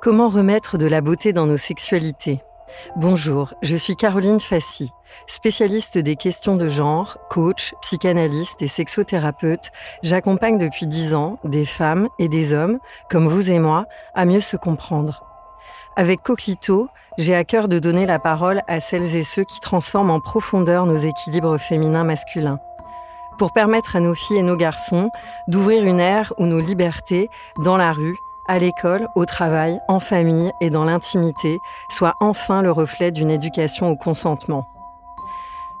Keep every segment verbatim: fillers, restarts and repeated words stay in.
Comment remettre de la beauté dans nos sexualités ? Bonjour, je suis Caroline Fassi, spécialiste des questions de genre, coach, psychanalyste et sexothérapeute. J'accompagne depuis dix ans des femmes et des hommes, comme vous et moi, à mieux se comprendre. Avec Coquito, j'ai à cœur de donner la parole à celles et ceux qui transforment en profondeur nos équilibres féminins-masculins. Pour permettre à nos filles et nos garçons d'ouvrir une ère où nos libertés, dans la rue, à l'école, au travail, en famille et dans l'intimité, soient enfin le reflet d'une éducation au consentement.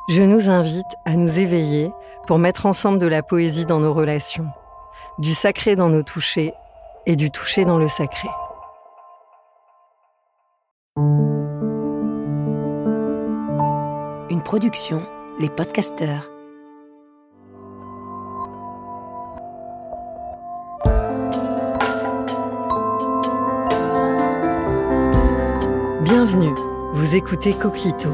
Je nous invite à nous éveiller pour mettre ensemble de la poésie dans nos relations, du sacré dans nos touchés et du touché dans le sacré. Une production, les podcasteurs. Bienvenue, vous écoutez Coquito,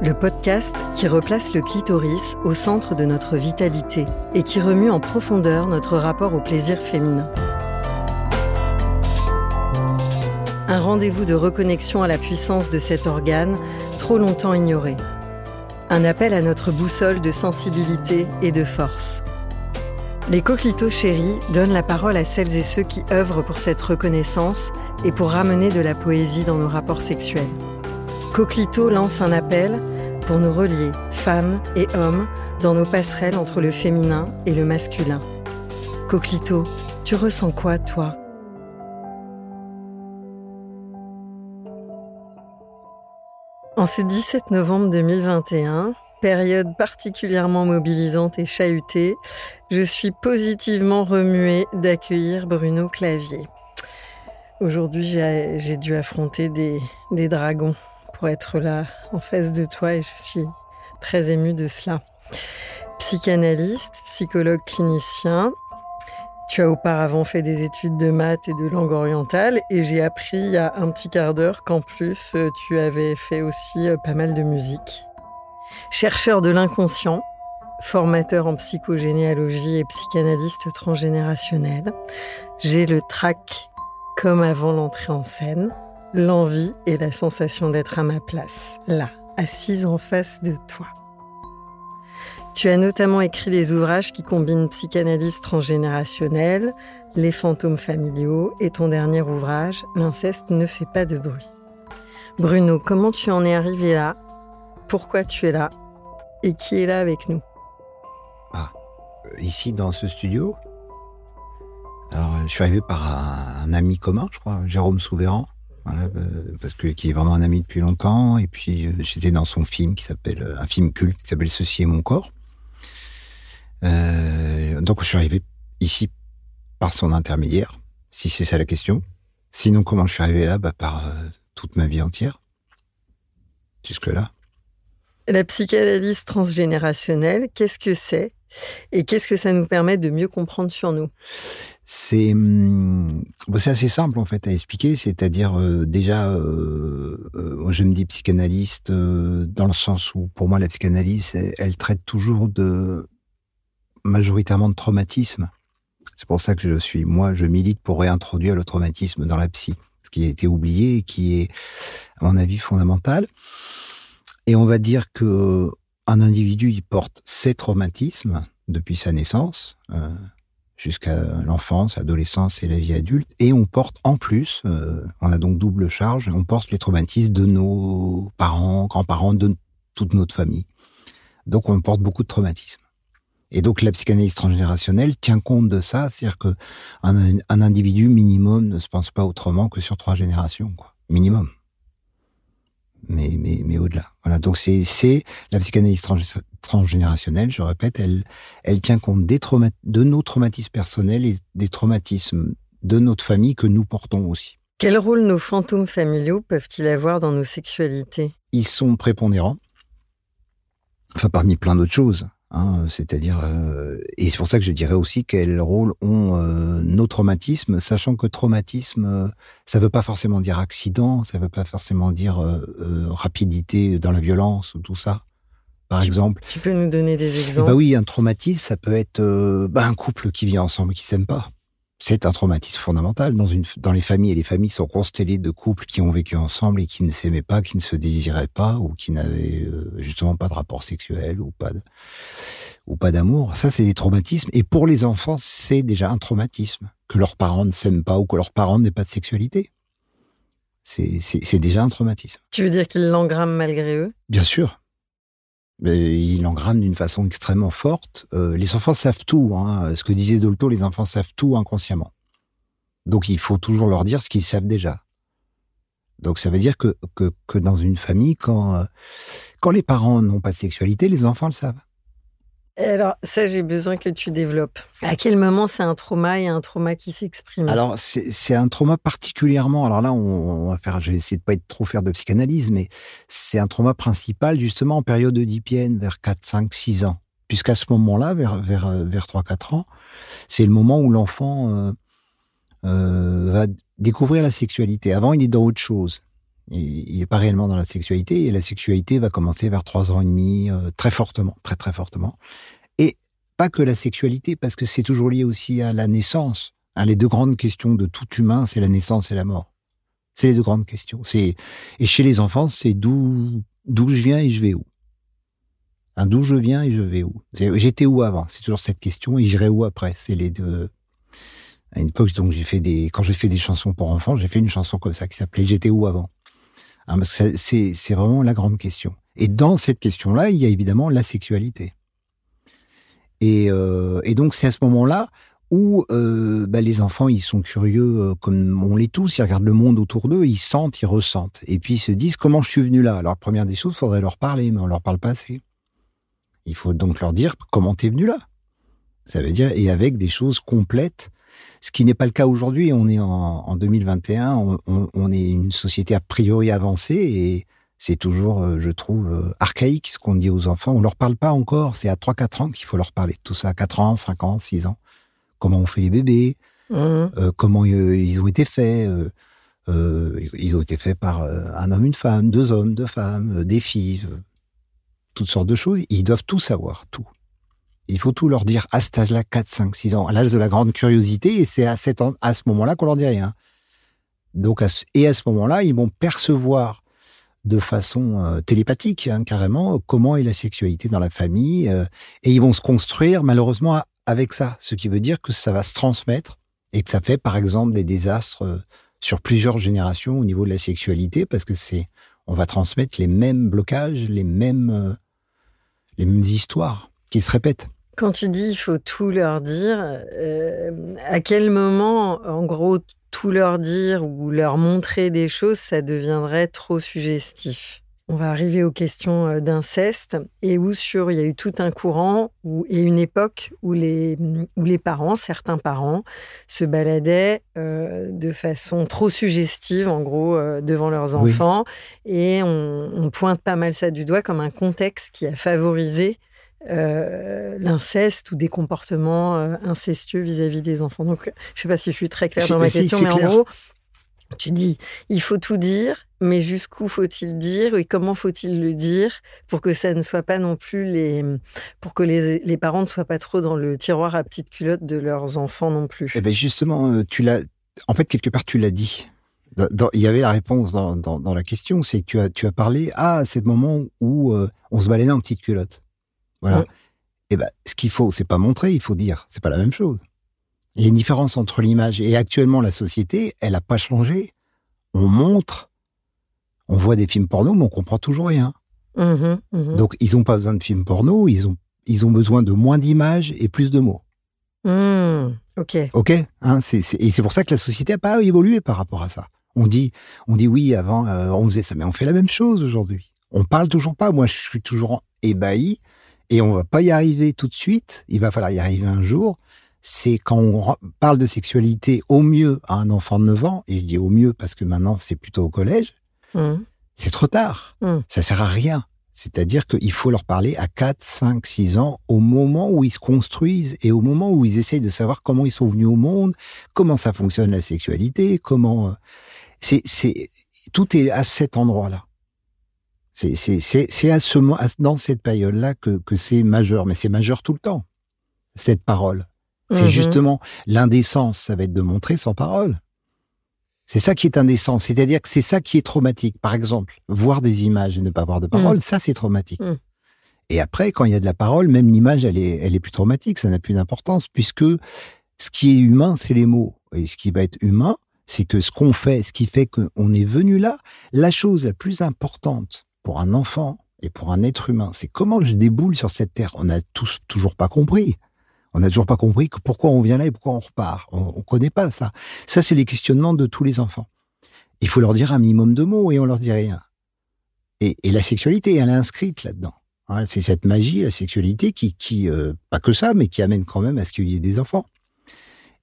le podcast qui replace le clitoris au centre de notre vitalité et qui remue en profondeur notre rapport au plaisir féminin. Un rendez-vous de reconnexion à la puissance de cet organe trop longtemps ignoré. Un appel à notre boussole de sensibilité et de force. Les Coquito chéris donnent la parole à celles et ceux qui œuvrent pour cette reconnaissance et pour ramener de la poésie dans nos rapports sexuels. Coquito lance un appel pour nous relier, femmes et hommes, dans nos passerelles entre le féminin et le masculin. Coquito, tu ressens quoi, toi ? En ce dix-sept novembre deux mille vingt et un, période particulièrement mobilisante et chahutée, je suis positivement remuée d'accueillir Bruno Clavier. Aujourd'hui, j'ai, j'ai dû affronter des, des dragons pour être là en face de toi et je suis très émue de cela. Psychanalyste, psychologue clinicien, tu as auparavant fait des études de maths et de langue orientale et j'ai appris il y a un petit quart d'heure qu'en plus, tu avais fait aussi pas mal de musique. Chercheur de l'inconscient, formateur en psychogénéalogie et psychanalyste transgénérationnel, j'ai le trac comme avant l'entrée en scène, l'envie et la sensation d'être à ma place, là, assise en face de toi. Tu as notamment écrit des ouvrages qui combinent psychanalyse transgénérationnelle, les fantômes familiaux et ton dernier ouvrage, L'inceste ne fait pas de bruit. Bruno, comment tu en es arrivé là ? Pourquoi tu es là et qui est là avec nous ? Ah, ici dans ce studio ? Alors, je suis arrivé par un, un ami commun, je crois, Jérôme Souverain, voilà, parce que qui est vraiment un ami depuis longtemps. Et puis j'étais dans son film qui s'appelle un film culte qui s'appelle Ceci est mon corps. Euh, donc je suis arrivé ici par son intermédiaire, si c'est ça la question. Sinon, comment je suis arrivé là ? Bah, par euh, toute ma vie entière, jusque là. La psychanalyse transgénérationnelle, qu'est-ce que c'est et qu'est-ce que ça nous permet de mieux comprendre sur nous ? C'est, c'est assez simple en fait à expliquer, c'est-à-dire euh, déjà, euh, euh, je me dis psychanalyste euh, dans le sens où pour moi la psychanalyse, elle, elle traite toujours de majoritairement de traumatisme. C'est pour ça que je suis, moi, je milite pour réintroduire le traumatisme dans la psy, ce qui a été oublié et qui est, à mon avis, fondamental. Et on va dire que un individu, il porte ses traumatismes depuis sa naissance, euh, jusqu'à l'enfance, l'adolescence et la vie adulte. Et on porte en plus, euh, on a donc double charge, on porte les traumatismes de nos parents, grands-parents, de toute notre famille. Donc on porte beaucoup de traumatismes. Et donc la psychanalyse transgénérationnelle tient compte de ça, c'est-à-dire que un, un individu minimum ne se pense pas autrement que sur trois générations, quoi. Minimum. Mais, mais, mais au-delà. Voilà. Donc, c'est, c'est la psychanalyse trans- transgénérationnelle, je répète, elle, elle tient compte des trauma- de nos traumatismes personnels et des traumatismes de notre famille que nous portons aussi. Quel rôle nos fantômes familiaux peuvent-ils avoir dans nos sexualités ? Ils sont prépondérants, enfin parmi plein d'autres choses. Hein, c'est-à-dire, euh, et c'est pour ça que je dirais aussi quel rôle ont euh, nos traumatismes, sachant que traumatisme, euh, ça veut pas forcément dire accident, ça veut pas forcément dire euh, euh, rapidité dans la violence ou tout ça, par tu, exemple. Tu peux nous donner des exemples ? Bah oui, un traumatisme, ça peut être euh, bah un couple qui vit ensemble et qui s'aime pas. C'est un traumatisme fondamental. Dans, une, dans les familles, et les familles sont constellées de couples qui ont vécu ensemble et qui ne s'aimaient pas, qui ne se désiraient pas, ou qui n'avaient justement pas de rapport sexuel, ou pas, de, ou pas d'amour. Ça, c'est des traumatismes. Et pour les enfants, c'est déjà un traumatisme. Que leurs parents ne s'aiment pas, ou que leurs parents n'aient pas de sexualité. C'est, c'est, c'est déjà un traumatisme. Tu veux dire qu'ils l'engramment malgré eux ? Bien sûr. Mais ils l'engramment d'une façon extrêmement forte. Euh, les enfants savent tout. Hein. Ce que disait Dolto, les enfants savent tout inconsciemment. Donc, il faut toujours leur dire ce qu'ils savent déjà. Donc, ça veut dire que, que, que dans une famille, quand, euh, quand les parents n'ont pas de sexualité, les enfants le savent. Et alors, ça, j'ai besoin que tu développes. À quel moment c'est un trauma et un trauma qui s'exprime ? Alors, c'est, c'est un trauma particulièrement... Alors là, on, on va faire, je vais essayer de ne pas être trop faire de psychanalyse, mais c'est un trauma principal, justement, en période oedipienne, vers quatre, cinq, six ans. Puisqu'à ce moment-là, vers, vers, vers trois, quatre ans, c'est le moment où l'enfant euh, euh, va découvrir la sexualité. Avant, il est dans autre chose. Il n'est pas réellement dans la sexualité, et la sexualité va commencer vers trois ans et demi, euh, très fortement, très très fortement. Et pas que la sexualité, parce que c'est toujours lié aussi à la naissance. Hein, les deux grandes questions de tout humain, c'est la naissance et la mort. C'est les deux grandes questions. C'est... Et chez les enfants, c'est d'où, d'où je viens et je vais où. Hein, d'où je viens et je vais où. C'est... J'étais où avant ? C'est toujours cette question, et j'irai où après ? C'est les deux... À une époque, donc, j'ai fait des... quand j'ai fait des chansons pour enfants, j'ai fait une chanson comme ça qui s'appelait « J'étais où avant ?» Hein, parce que c'est, c'est vraiment la grande question. Et dans cette question-là, il y a évidemment la sexualité. Et, euh, et donc, c'est à ce moment-là où euh, bah, les enfants, ils sont curieux euh, comme on l'est tous. Ils regardent le monde autour d'eux, ils sentent, ils ressentent. Et puis, ils se disent, comment je suis venu là ? Alors, première des choses, il faudrait leur parler, mais on ne leur parle pas assez. Il faut donc leur dire, comment tu es venu là ? Ça veut dire, et avec des choses complètes. Ce qui n'est pas le cas aujourd'hui. On est en, en deux mille vingt et un, on, on, on est une société a priori avancée et c'est toujours, je trouve, archaïque ce qu'on dit aux enfants. On ne leur parle pas encore, c'est à trois quatre ans qu'il faut leur parler de tout ça. quatre ans, cinq ans, six ans. Comment on fait les bébés, mmh. euh, comment euh, ils ont été faits. Euh, euh, ils ont été faits par euh, un homme, une femme, deux hommes, deux femmes, euh, des filles, euh, toutes sortes de choses. Ils doivent tout savoir, tout. Il faut tout leur dire à cet âge-là, quatre, cinq, six ans, à l'âge de la grande curiosité, et c'est à, sept ans, à ce moment-là qu'on leur dit rien. Donc, à ce, et à ce moment-là, ils vont percevoir de façon euh, télépathique, hein, carrément, comment est la sexualité dans la famille, euh, et ils vont se construire, malheureusement, avec ça. Ce qui veut dire que ça va se transmettre, et que ça fait, par exemple, des désastres euh, sur plusieurs générations au niveau de la sexualité, parce que c'est, on va transmettre les mêmes blocages, les mêmes, euh, les mêmes histoires qui se répètent. Quand tu dis il faut tout leur dire, euh, à quel moment, en gros, tout leur dire ou leur montrer des choses, ça deviendrait trop suggestif ? On va arriver aux questions d'inceste et où sur, il y a eu tout un courant où, et une époque où les, où les parents, certains parents, se baladaient euh, de façon trop suggestive, en gros, euh, devant leurs enfants. Oui. Et on, on pointe pas mal ça du doigt comme un contexte qui a favorisé Euh, l'inceste ou des comportements euh, incestueux vis-à-vis des enfants. Donc, je ne sais pas si je suis très claire si, dans ma si, question, mais clair. En gros, tu dis, il faut tout dire, mais jusqu'où faut-il dire et comment faut-il le dire pour que ça ne soit pas non plus les... pour que les, les parents ne soient pas trop dans le tiroir à petites culottes de leurs enfants non plus. Eh bien, justement, tu l'as... En fait, quelque part, tu l'as dit. Dans, dans, il y avait la réponse dans, dans, dans la question, c'est que tu as, tu as parlé à ce moment où euh, on se baladait en petites culottes. Voilà. Ouais. Et ben, ce qu'il faut, c'est pas montrer, il faut dire. C'est pas la même chose. Il y a une différence entre l'image et actuellement la société, elle n'a pas changé. On montre, on voit des films porno, mais on comprend toujours rien. Mmh, mmh. Donc, ils n'ont pas besoin de films porno, ils ont, ils ont besoin de moins d'images et plus de mots. Mmh, ok. Ok. Hein, c'est, c'est, et c'est pour ça que la société n'a pas évolué par rapport à ça. On dit, on dit oui, avant, euh, on faisait ça, mais on fait la même chose aujourd'hui. On parle toujours pas. Moi, je suis toujours ébahi. Et on ne va pas y arriver tout de suite, il va falloir y arriver un jour. C'est quand on parle de sexualité au mieux à un enfant de neuf ans, et je dis au mieux parce que maintenant c'est plutôt au collège, mmh. c'est trop tard, mmh. ça ne sert à rien. C'est-à-dire qu'il faut leur parler à quatre, cinq, six ans, au moment où ils se construisent et au moment où ils essayent de savoir comment ils sont venus au monde, comment ça fonctionne la sexualité, comment... C'est, c'est... Tout est à cet endroit-là. C'est, c'est, c'est, c'est à ce, dans cette période-là que, que c'est majeur, mais c'est majeur tout le temps, cette parole. C'est mmh. justement l'indécence, ça va être de montrer sans parole. C'est ça qui est indécent, c'est-à-dire que c'est ça qui est traumatique. Par exemple, voir des images et ne pas avoir de parole, mmh. ça c'est traumatique. Mmh. Et après, quand il y a de la parole, même l'image, elle est, elle est plus traumatique, ça n'a plus d'importance, puisque ce qui est humain, c'est les mots. Et ce qui va être humain, c'est que ce qu'on fait, ce qui fait qu'on est venu là, la chose la plus importante pour un enfant et pour un être humain, c'est comment je déboule sur cette terre. On n'a tous toujours pas compris. On n'a toujours pas compris que pourquoi on vient là et pourquoi on repart. On ne connaît pas ça. Ça, c'est les questionnements de tous les enfants. Il faut leur dire un minimum de mots et on leur dit rien. Et, et la sexualité, elle est inscrite là-dedans. Hein, c'est cette magie, la sexualité, qui, qui euh, pas que ça, mais qui amène quand même à ce qu'il y ait des enfants.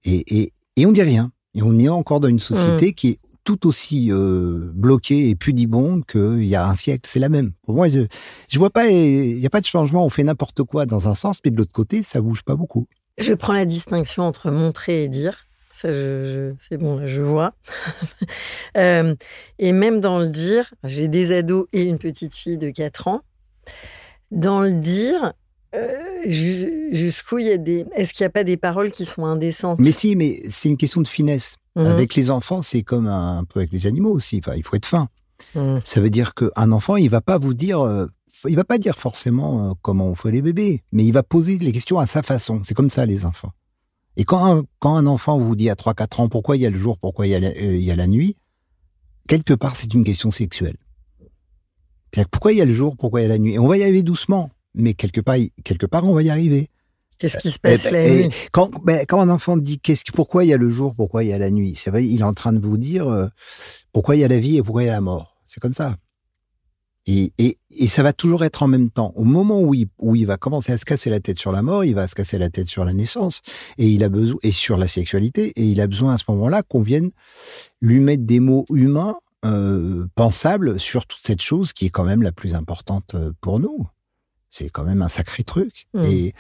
Et, et, et on dit rien. Et on est encore dans une société mmh. qui est tout aussi euh, bloquée et pudibonde qu'il y a un siècle. C'est la même. Pour moi, je je vois pas, il n'y a pas de changement. On fait n'importe quoi dans un sens, mais de l'autre côté, ça bouge pas beaucoup. Je prends la distinction entre montrer et dire. Ça, je, je, c'est bon, là, je vois. euh, et même dans le dire, j'ai des ados et une petite fille de quatre ans. Dans le dire... Euh, jusqu'où il y a des... Est-ce qu'il n'y a pas des paroles qui sont indécentes ? Mais si, mais c'est une question de finesse. Mmh. Avec les enfants, c'est comme un, un peu avec les animaux aussi. Enfin, il faut être fin. Mmh. Ça veut dire qu'un enfant, il ne va pas vous dire... Euh, il ne va pas dire forcément euh, comment on fait les bébés, mais il va poser les questions à sa façon. C'est comme ça, les enfants. Et quand un, quand un enfant vous dit à trois quatre ans pourquoi il y a le jour, pourquoi il y a la, euh, il y a la nuit, quelque part, c'est une question sexuelle. C'est-à-dire pourquoi il y a le jour, pourquoi il y a la nuit ? Et on va y aller doucement. Mais quelque part, quelque part, on va y arriver. Qu'est-ce qui se passe euh, la euh, nuit quand, ben, quand un enfant dit qu'est-ce, pourquoi il y a le jour, pourquoi il y a la nuit, c'est vrai, il est en train de vous dire euh, pourquoi il y a la vie et pourquoi il y a la mort. C'est comme ça. Et, et, et ça va toujours être en même temps. Au moment où il, où il va commencer à se casser la tête sur la mort, il va se casser la tête sur la naissance et, il a besoin, et sur la sexualité. Et il a besoin à ce moment-là qu'on vienne lui mettre des mots humains, euh, pensables sur toute cette chose qui est quand même la plus importante pour nous. C'est quand même un sacré truc. Mmh. Et,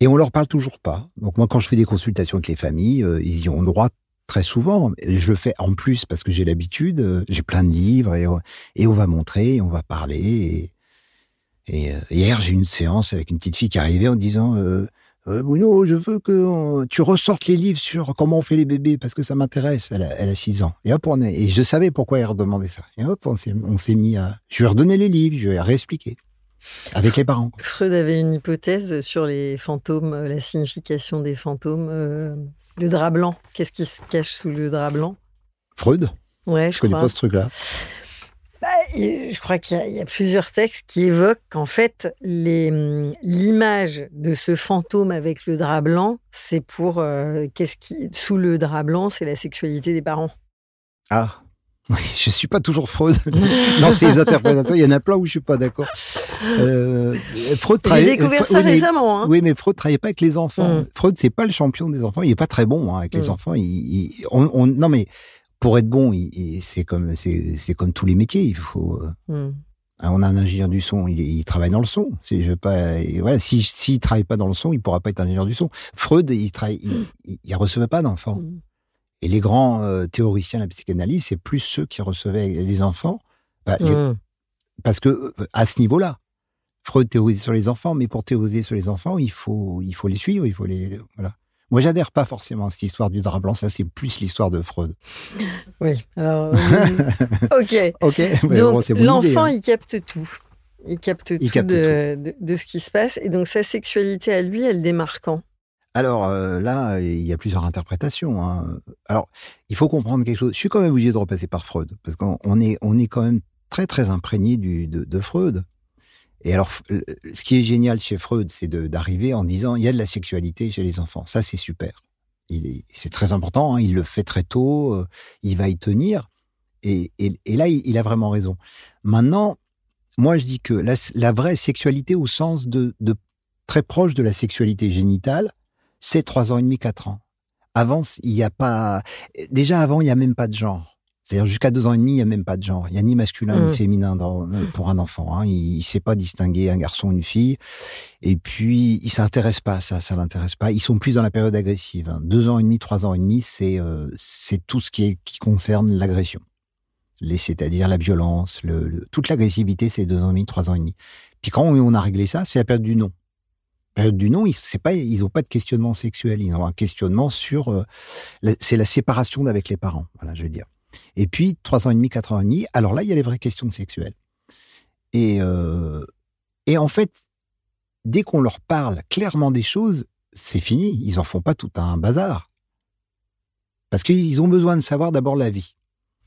et on leur parle toujours pas. Donc moi, quand je fais des consultations avec les familles, euh, ils y ont droit très souvent. Je le fais en plus parce que j'ai l'habitude, euh, j'ai plein de livres, et, et on va montrer, et on va parler. Et, et euh, hier, j'ai eu une séance avec une petite fille qui arrivait en disant euh, « euh, Bruno, je veux que on, tu ressortes les livres sur comment on fait les bébés, parce que ça m'intéresse. » Elle a, elle a six ans. Et hop, on est, et je savais pourquoi elle redemandait ça. Et hop, on s'est, on s'est mis à... Je lui ai redonné les livres, je lui ai réexpliqué. Avec les parents. Freud avait une hypothèse sur les fantômes, la signification des fantômes. Euh, le drap blanc, qu'est-ce qui se cache sous le drap blanc ? Freud ? Ouais, je, je connais crois. pas ce truc-là. Bah, je crois qu'il y a, il y a plusieurs textes qui évoquent qu'en fait, les, l'image de ce fantôme avec le drap blanc, c'est pour... Euh, qu'est-ce qui, sous le drap blanc, c'est la sexualité des parents. Ah oui, je suis pas toujours Freud. Dans ces interprétations, il y en a plein où je suis pas d'accord. Euh, Freud travaillait... J'ai découvert ça oui, récemment. Hein. Oui, mais Freud travaillait pas avec les enfants. Mm. Freud, c'est pas le champion des enfants. Il est pas très bon hein, avec mm. les enfants. Il, il, on, on, non, mais pour être bon, il, il, c'est comme c'est, c'est comme tous les métiers. Il faut. Euh, mm. On a un ingénieur du son. Il, il travaille dans le son. C'est, je veux pas. Voilà. Si s'il travaille pas dans le son, il pourra pas être ingénieur du son. Freud, il travaille. Mm. Il, il recevait pas d'enfants. Mm. Et les grands euh, théoriciens de la psychanalyse, c'est plus ceux qui recevaient les enfants. Bah, mmh. les... Parce que, euh, à ce niveau-là, Freud théorisait sur les enfants, mais pour théoriser sur les enfants, il faut, il faut les suivre. Il faut les, les... Voilà. Moi, je n'adhère pas forcément à cette histoire du drap blanc. Ça, c'est plus l'histoire de Freud. Oui, alors... Euh... OK. okay bah, donc, bon, c'est l'enfant, idée, hein. il capte tout. Il capte il tout, capte de, tout. De, de ce qui se passe. Et donc, sa sexualité à lui, elle démarre quand ? Alors euh, là, il y a plusieurs interprétations. Hein. Alors, il faut comprendre quelque chose. Je suis quand même obligé de repasser par Freud, parce qu'on est, on est quand même très, très imprégné du, de, de Freud. Et alors, ce qui est génial chez Freud, c'est de, d'arriver en disant « il y a de la sexualité chez les enfants ». Ça, c'est super. Il est, c'est très important, hein. Il le fait très tôt, euh, il va y tenir. Et, et, et là, il, il a vraiment raison. Maintenant, moi, je dis que la, la vraie sexualité au sens de, de très proche de la sexualité génitale, c'est trois ans et demi, quatre ans. Avant, il n'y a pas... Déjà, avant, il n'y a même pas de genre. C'est-à-dire, jusqu'à deux ans et demi, il n'y a même pas de genre. Il n'y a ni masculin, mmh. ni féminin dans, pour un enfant. Hein. Il ne sait pas distinguer un garçon, une fille. Et puis, il ne s'intéresse pas à ça. Ça ne l'intéresse pas. Ils sont plus dans la période agressive. Hein. Deux ans et demi, trois ans et demi, c'est, euh, c'est tout ce qui, est, qui concerne l'agression. Les, c'est-à-dire la violence, le, le, toute l'agressivité, c'est deux ans et demi, trois ans et demi. Puis quand on a réglé ça, c'est la période du non. période du non, ils c'est pas, ils n'ont pas de questionnement sexuel, ils ont un questionnement sur... Euh, la, c'est la séparation d'avec les parents, voilà, je veux dire. Et puis, trois ans et demi, quatre ans et demi, alors là, il y a les vraies questions sexuelles. Et, euh, et en fait, dès qu'on leur parle clairement des choses, c'est fini, ils n'en font pas tout un bazar. Parce qu'ils ont besoin de savoir d'abord la vie.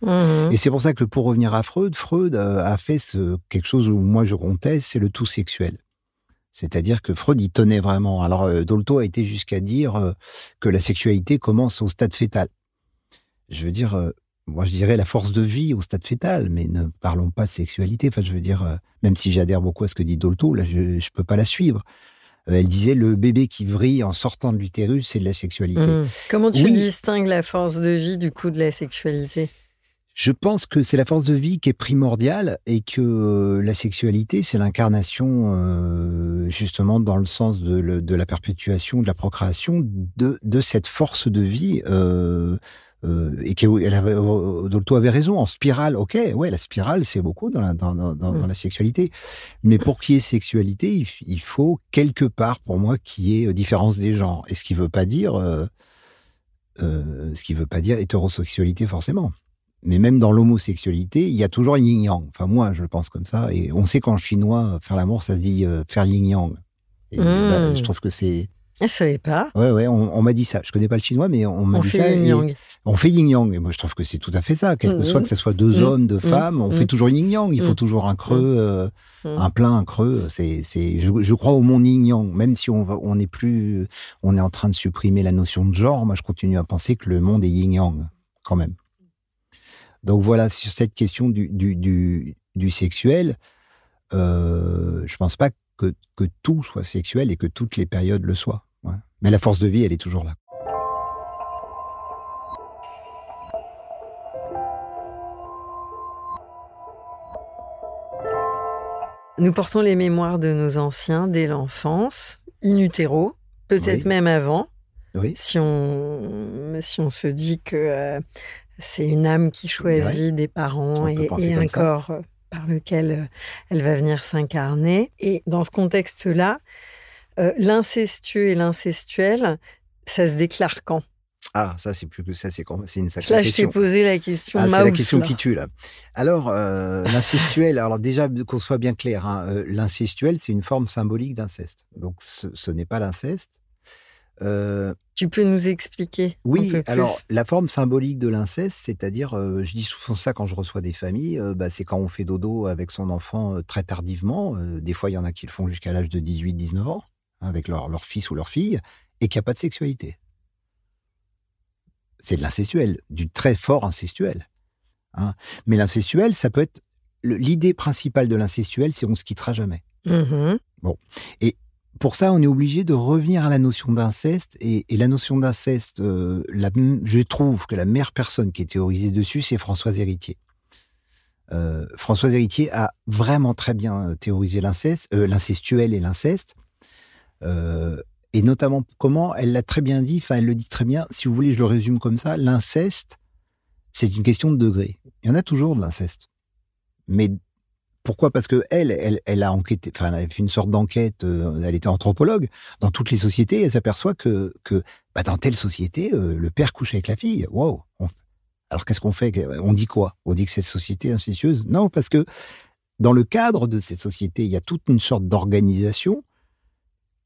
Mmh. Et c'est pour ça que, pour revenir à Freud, Freud a fait ce, quelque chose où moi je conteste, c'est le tout sexuel. C'est-à-dire que Freud y tenait vraiment. Alors Dolto a été jusqu'à dire que la sexualité commence au stade fœtal. Je veux dire, moi je dirais la force de vie au stade fœtal, mais ne parlons pas de sexualité. Enfin, je veux dire, même si j'adhère beaucoup à ce que dit Dolto, là je ne peux pas la suivre. Elle disait, le bébé qui vrille en sortant de l'utérus, c'est de la sexualité. Mmh. Comment tu oui. distingues la force de vie du coup de la sexualité ? Je pense que c'est la force de vie qui est primordiale et que euh, la sexualité, c'est l'incarnation, euh, justement, dans le sens de, le, de la perpétuation, de la procréation, de, de cette force de vie. Euh, euh, et Dolto avait raison, en spirale, ok, ouais, la spirale, c'est beaucoup dans la, dans, dans, dans la sexualité. Mais pour qu'il y ait sexualité, il, il faut quelque part, pour moi, qu'il y ait différence des genres. Et ce qui ne veut pas dire, euh, euh, ce qui veut pas dire hétérosexualité, forcément. Mais même dans l'homosexualité, il y a toujours yin-yang. Enfin, moi, je le pense comme ça. Et on sait qu'en chinois, faire l'amour, ça se dit euh, faire yin-yang. Et mmh. bah, je trouve que c'est... Je ne savais pas. Ouais, ouais, on, on m'a dit ça. Je ne connais pas le chinois, mais on m'a on dit ça. On fait yin-yang. On fait yin-yang. Et moi, je trouve que c'est tout à fait ça. Quel mmh. que soit que ce soit deux mmh. hommes, deux mmh. femmes, on mmh. fait toujours yin-yang. Il mmh. faut toujours un creux, euh, mmh. un plein, un creux. C'est, c'est... Je, je crois au monde yin-yang. Même si on, va, on, est plus... on est en train de supprimer la notion de genre, moi, je continue à penser que le monde est yin-yang, quand même. Donc voilà, sur cette question du, du, du, du sexuel, euh, je ne pense pas que, que tout soit sexuel et que toutes les périodes le soient. Ouais. Mais la force de vie, elle est toujours là. Nous portons les mémoires de nos anciens dès l'enfance, in utero, peut-être oui. même avant. Oui. Si on, si on se dit que... Euh, c'est une âme qui choisit ouais. des parents et, et un ça. corps par lequel elle va venir s'incarner. Et dans ce contexte-là, euh, l'incestueux et l'incestuel, ça se déclare quand ? Ah, ça, c'est plus que ça, c'est, quand... c'est une sacrée là, question. Là, je t'ai posé la question. Ah, c'est la question là. qui tue, là. Alors, euh, l'incestuel, alors déjà, qu'on soit bien clair, hein, euh, l'incestuel, c'est une forme symbolique d'inceste. Donc, ce, ce n'est pas l'inceste. Euh, tu peux nous expliquer oui, un peu plus. Alors la forme symbolique de l'inceste, c'est-à-dire, euh, je dis souvent ça quand je reçois des familles, euh, bah, c'est quand on fait dodo avec son enfant euh, très tardivement. Euh, des fois, il y en a qui le font jusqu'à l'âge de dix-huit dix-neuf ans, hein, avec leur, leur fils ou leur fille, et qu'il n'y a pas de sexualité. C'est de l'incestuel, du très fort incestuel. Hein. Mais l'incestuel, ça peut être... Le, l'idée principale de l'incestuel, c'est qu'on ne se quittera jamais. Mm-hmm. Bon, et... Pour ça, on est obligé de revenir à la notion d'inceste. Et, et la notion d'inceste, euh, la, je trouve que la meilleure personne qui est théorisée dessus, c'est Françoise Héritier. Euh, Françoise Héritier a vraiment très bien théorisé l'inceste, euh, l'incestuel et l'inceste. Euh, et notamment, comment elle l'a très bien dit, enfin, elle le dit très bien. Si vous voulez, je le résume comme ça. L'inceste, c'est une question de degré. Il y en a toujours de l'inceste. Mais... Pourquoi ? Parce que elle, elle, elle a enquêté, enfin, elle a fait une sorte d'enquête. Euh, elle était anthropologue dans toutes les sociétés. Elle s'aperçoit que, que bah, dans telle société, euh, le père couche avec la fille. Waouh ! Alors qu'est-ce qu'on fait ? On dit quoi ? On dit que cette société est incestueuse ? Non, parce que dans le cadre de cette société, il y a toute une sorte d'organisation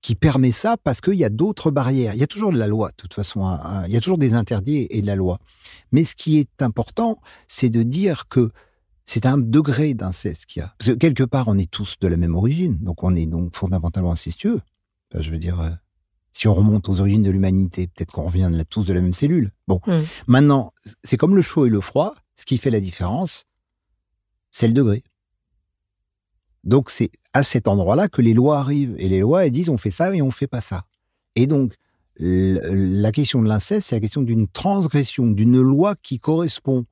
qui permet ça parce qu'il y a d'autres barrières. Il y a toujours de la loi, de toute façon. Hein, hein, il y a toujours des interdits et de la loi. Mais ce qui est important, c'est de dire que c'est un degré d'inceste qu'il y a. Parce que quelque part, on est tous de la même origine, donc on est donc fondamentalement incestueux. Enfin, je veux dire, euh, si on remonte aux origines de l'humanité, peut-être qu'on revient de la, tous de la même cellule. Bon, mmh. Maintenant, c'est comme le chaud et le froid, ce qui fait la différence, c'est le degré. Donc, c'est à cet endroit-là que les lois arrivent. Et les lois, elles disent, on fait ça et on ne fait pas ça. Et donc, l- la question de l'inceste, c'est la question d'une transgression, d'une loi qui correspond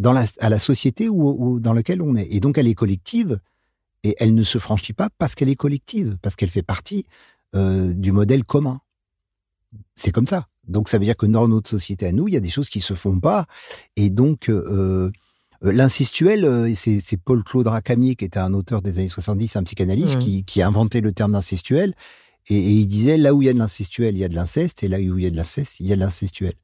dans la, à la société où, où, dans laquelle on est. Et donc, elle est collective, et elle ne se franchit pas parce qu'elle est collective, parce qu'elle fait partie euh, du modèle commun. C'est comme ça. Donc, ça veut dire que dans notre société à nous, il y a des choses qui ne se font pas. Et donc, euh, l'incestuel, c'est, c'est Paul-Claude Racamier, qui était un auteur des années soixante-dix, un psychanalyste, mmh. qui, qui a inventé le terme d'incestuel. Et, et il disait, là où il y a de l'incestuel, il y a de l'inceste, et là où il y a de l'inceste, il y a de l'incestuel.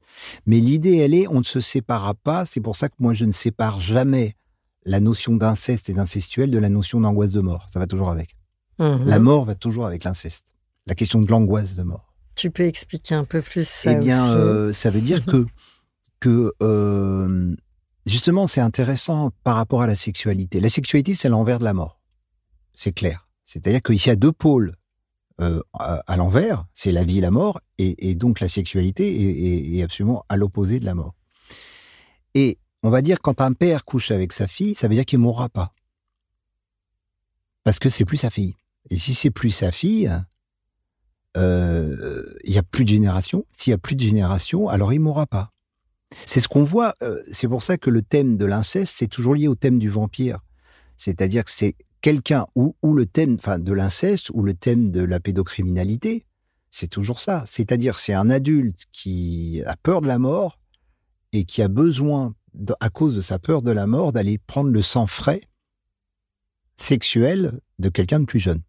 Mais l'idée, elle est, on ne se séparera pas, c'est pour ça que moi, je ne sépare jamais la notion d'inceste et d'incestuel de la notion d'angoisse de mort. Ça va toujours avec. Mmh. La mort va toujours avec l'inceste. La question de l'angoisse de mort. Tu peux expliquer un peu plus ça? Eh bien, aussi. Euh, ça veut dire que, que euh, justement, c'est intéressant par rapport à la sexualité. La sexualité, c'est l'envers de la mort. C'est clair. C'est-à-dire qu'il y a deux pôles euh, à, à l'envers, c'est la vie et la mort, et, et donc la sexualité est, est, est absolument à l'opposé de la mort. Et on va dire, quand un père couche avec sa fille, ça veut dire qu'il ne mourra pas. Parce que c'est plus sa fille. Et si c'est plus sa fille, il euh, n'y a plus de génération. S'il n'y a plus de génération, alors il ne mourra pas. C'est ce qu'on voit. Euh, c'est pour ça que le thème de l'inceste, c'est toujours lié au thème du vampire. C'est-à-dire que c'est quelqu'un ou ou le thème, enfin, de l'inceste ou le thème de la pédocriminalité, c'est toujours ça. C'est-à-dire c'est un adulte qui a peur de la mort et qui a besoin, à cause de sa peur de la mort, d'aller prendre le sang frais sexuel de quelqu'un de plus jeune.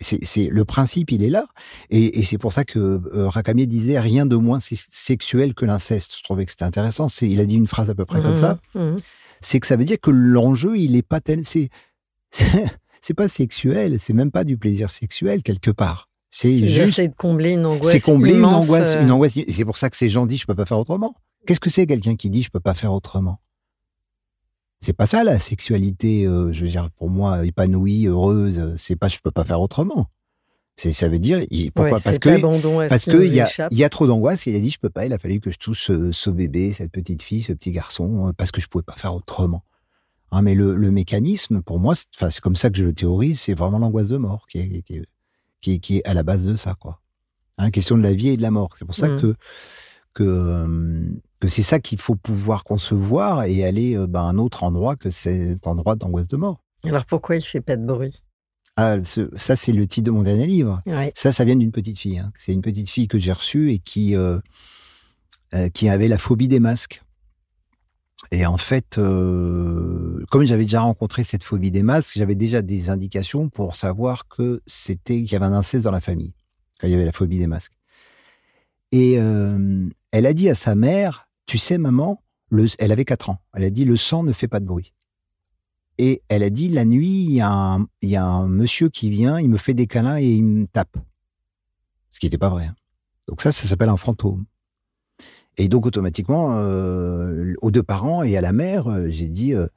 C'est, c'est, le principe, il est là. Et, et c'est pour ça que euh, Racamier disait « rien de moins sexuel que l'inceste ». Je trouvais que c'était intéressant. C'est, il a dit une phrase à peu près mmh, comme ça. Mmh. C'est que ça veut dire que l'enjeu, il n'est pas tel... C'est, c'est, c'est pas sexuel, c'est même pas du plaisir sexuel, quelque part. C'est il juste... J'essaie de combler une angoisse immense. C'est combler immense, une angoisse, euh... une angoisse. C'est pour ça que ces gens disent « je peux pas faire autrement ». Qu'est-ce que c'est quelqu'un qui dit « je peux pas faire autrement ». C'est pas ça la sexualité, euh, je veux dire, pour moi, épanouie, heureuse, c'est pas je peux pas faire autrement. C'est, ça veut dire, il, pourquoi ouais, parce que parce qu'il y, y a trop d'angoisse, il a dit je peux pas, il a fallu que je touche ce, ce bébé, cette petite fille, ce petit garçon, parce que je pouvais pas faire autrement. Hein, mais le, le mécanisme, pour moi, c'est, c'est comme ça que je le théorise, c'est vraiment l'angoisse de mort qui est, qui est, qui est, qui est à la base de ça, quoi. Hein, question de la vie et de la mort. C'est pour ça mmh. que que euh, que c'est ça qu'il faut pouvoir concevoir et aller ben, à un autre endroit que cet endroit d'angoisse de mort. Alors pourquoi il ne fait pas de bruit? Ah, ce, ça, c'est le titre de mon dernier livre. Ouais. Ça, ça vient d'une petite fille. Hein. C'est une petite fille que j'ai reçue et qui, euh, euh, qui avait la phobie des masques. Et en fait, euh, comme j'avais déjà rencontré cette phobie des masques, j'avais déjà des indications pour savoir que c'était, qu'il y avait un inceste dans la famille, quand il y avait la phobie des masques. Et euh, elle a dit à sa mère, tu sais, maman, le, elle avait quatre ans. Elle a dit, le sang ne fait pas de bruit. Et elle a dit, la nuit, il y, y a un monsieur qui vient, il me fait des câlins et il me tape. Ce qui n'était pas vrai. Hein. Donc ça, ça s'appelle un fantôme. Et donc, automatiquement, euh, aux deux parents et à la mère, j'ai dit, euh,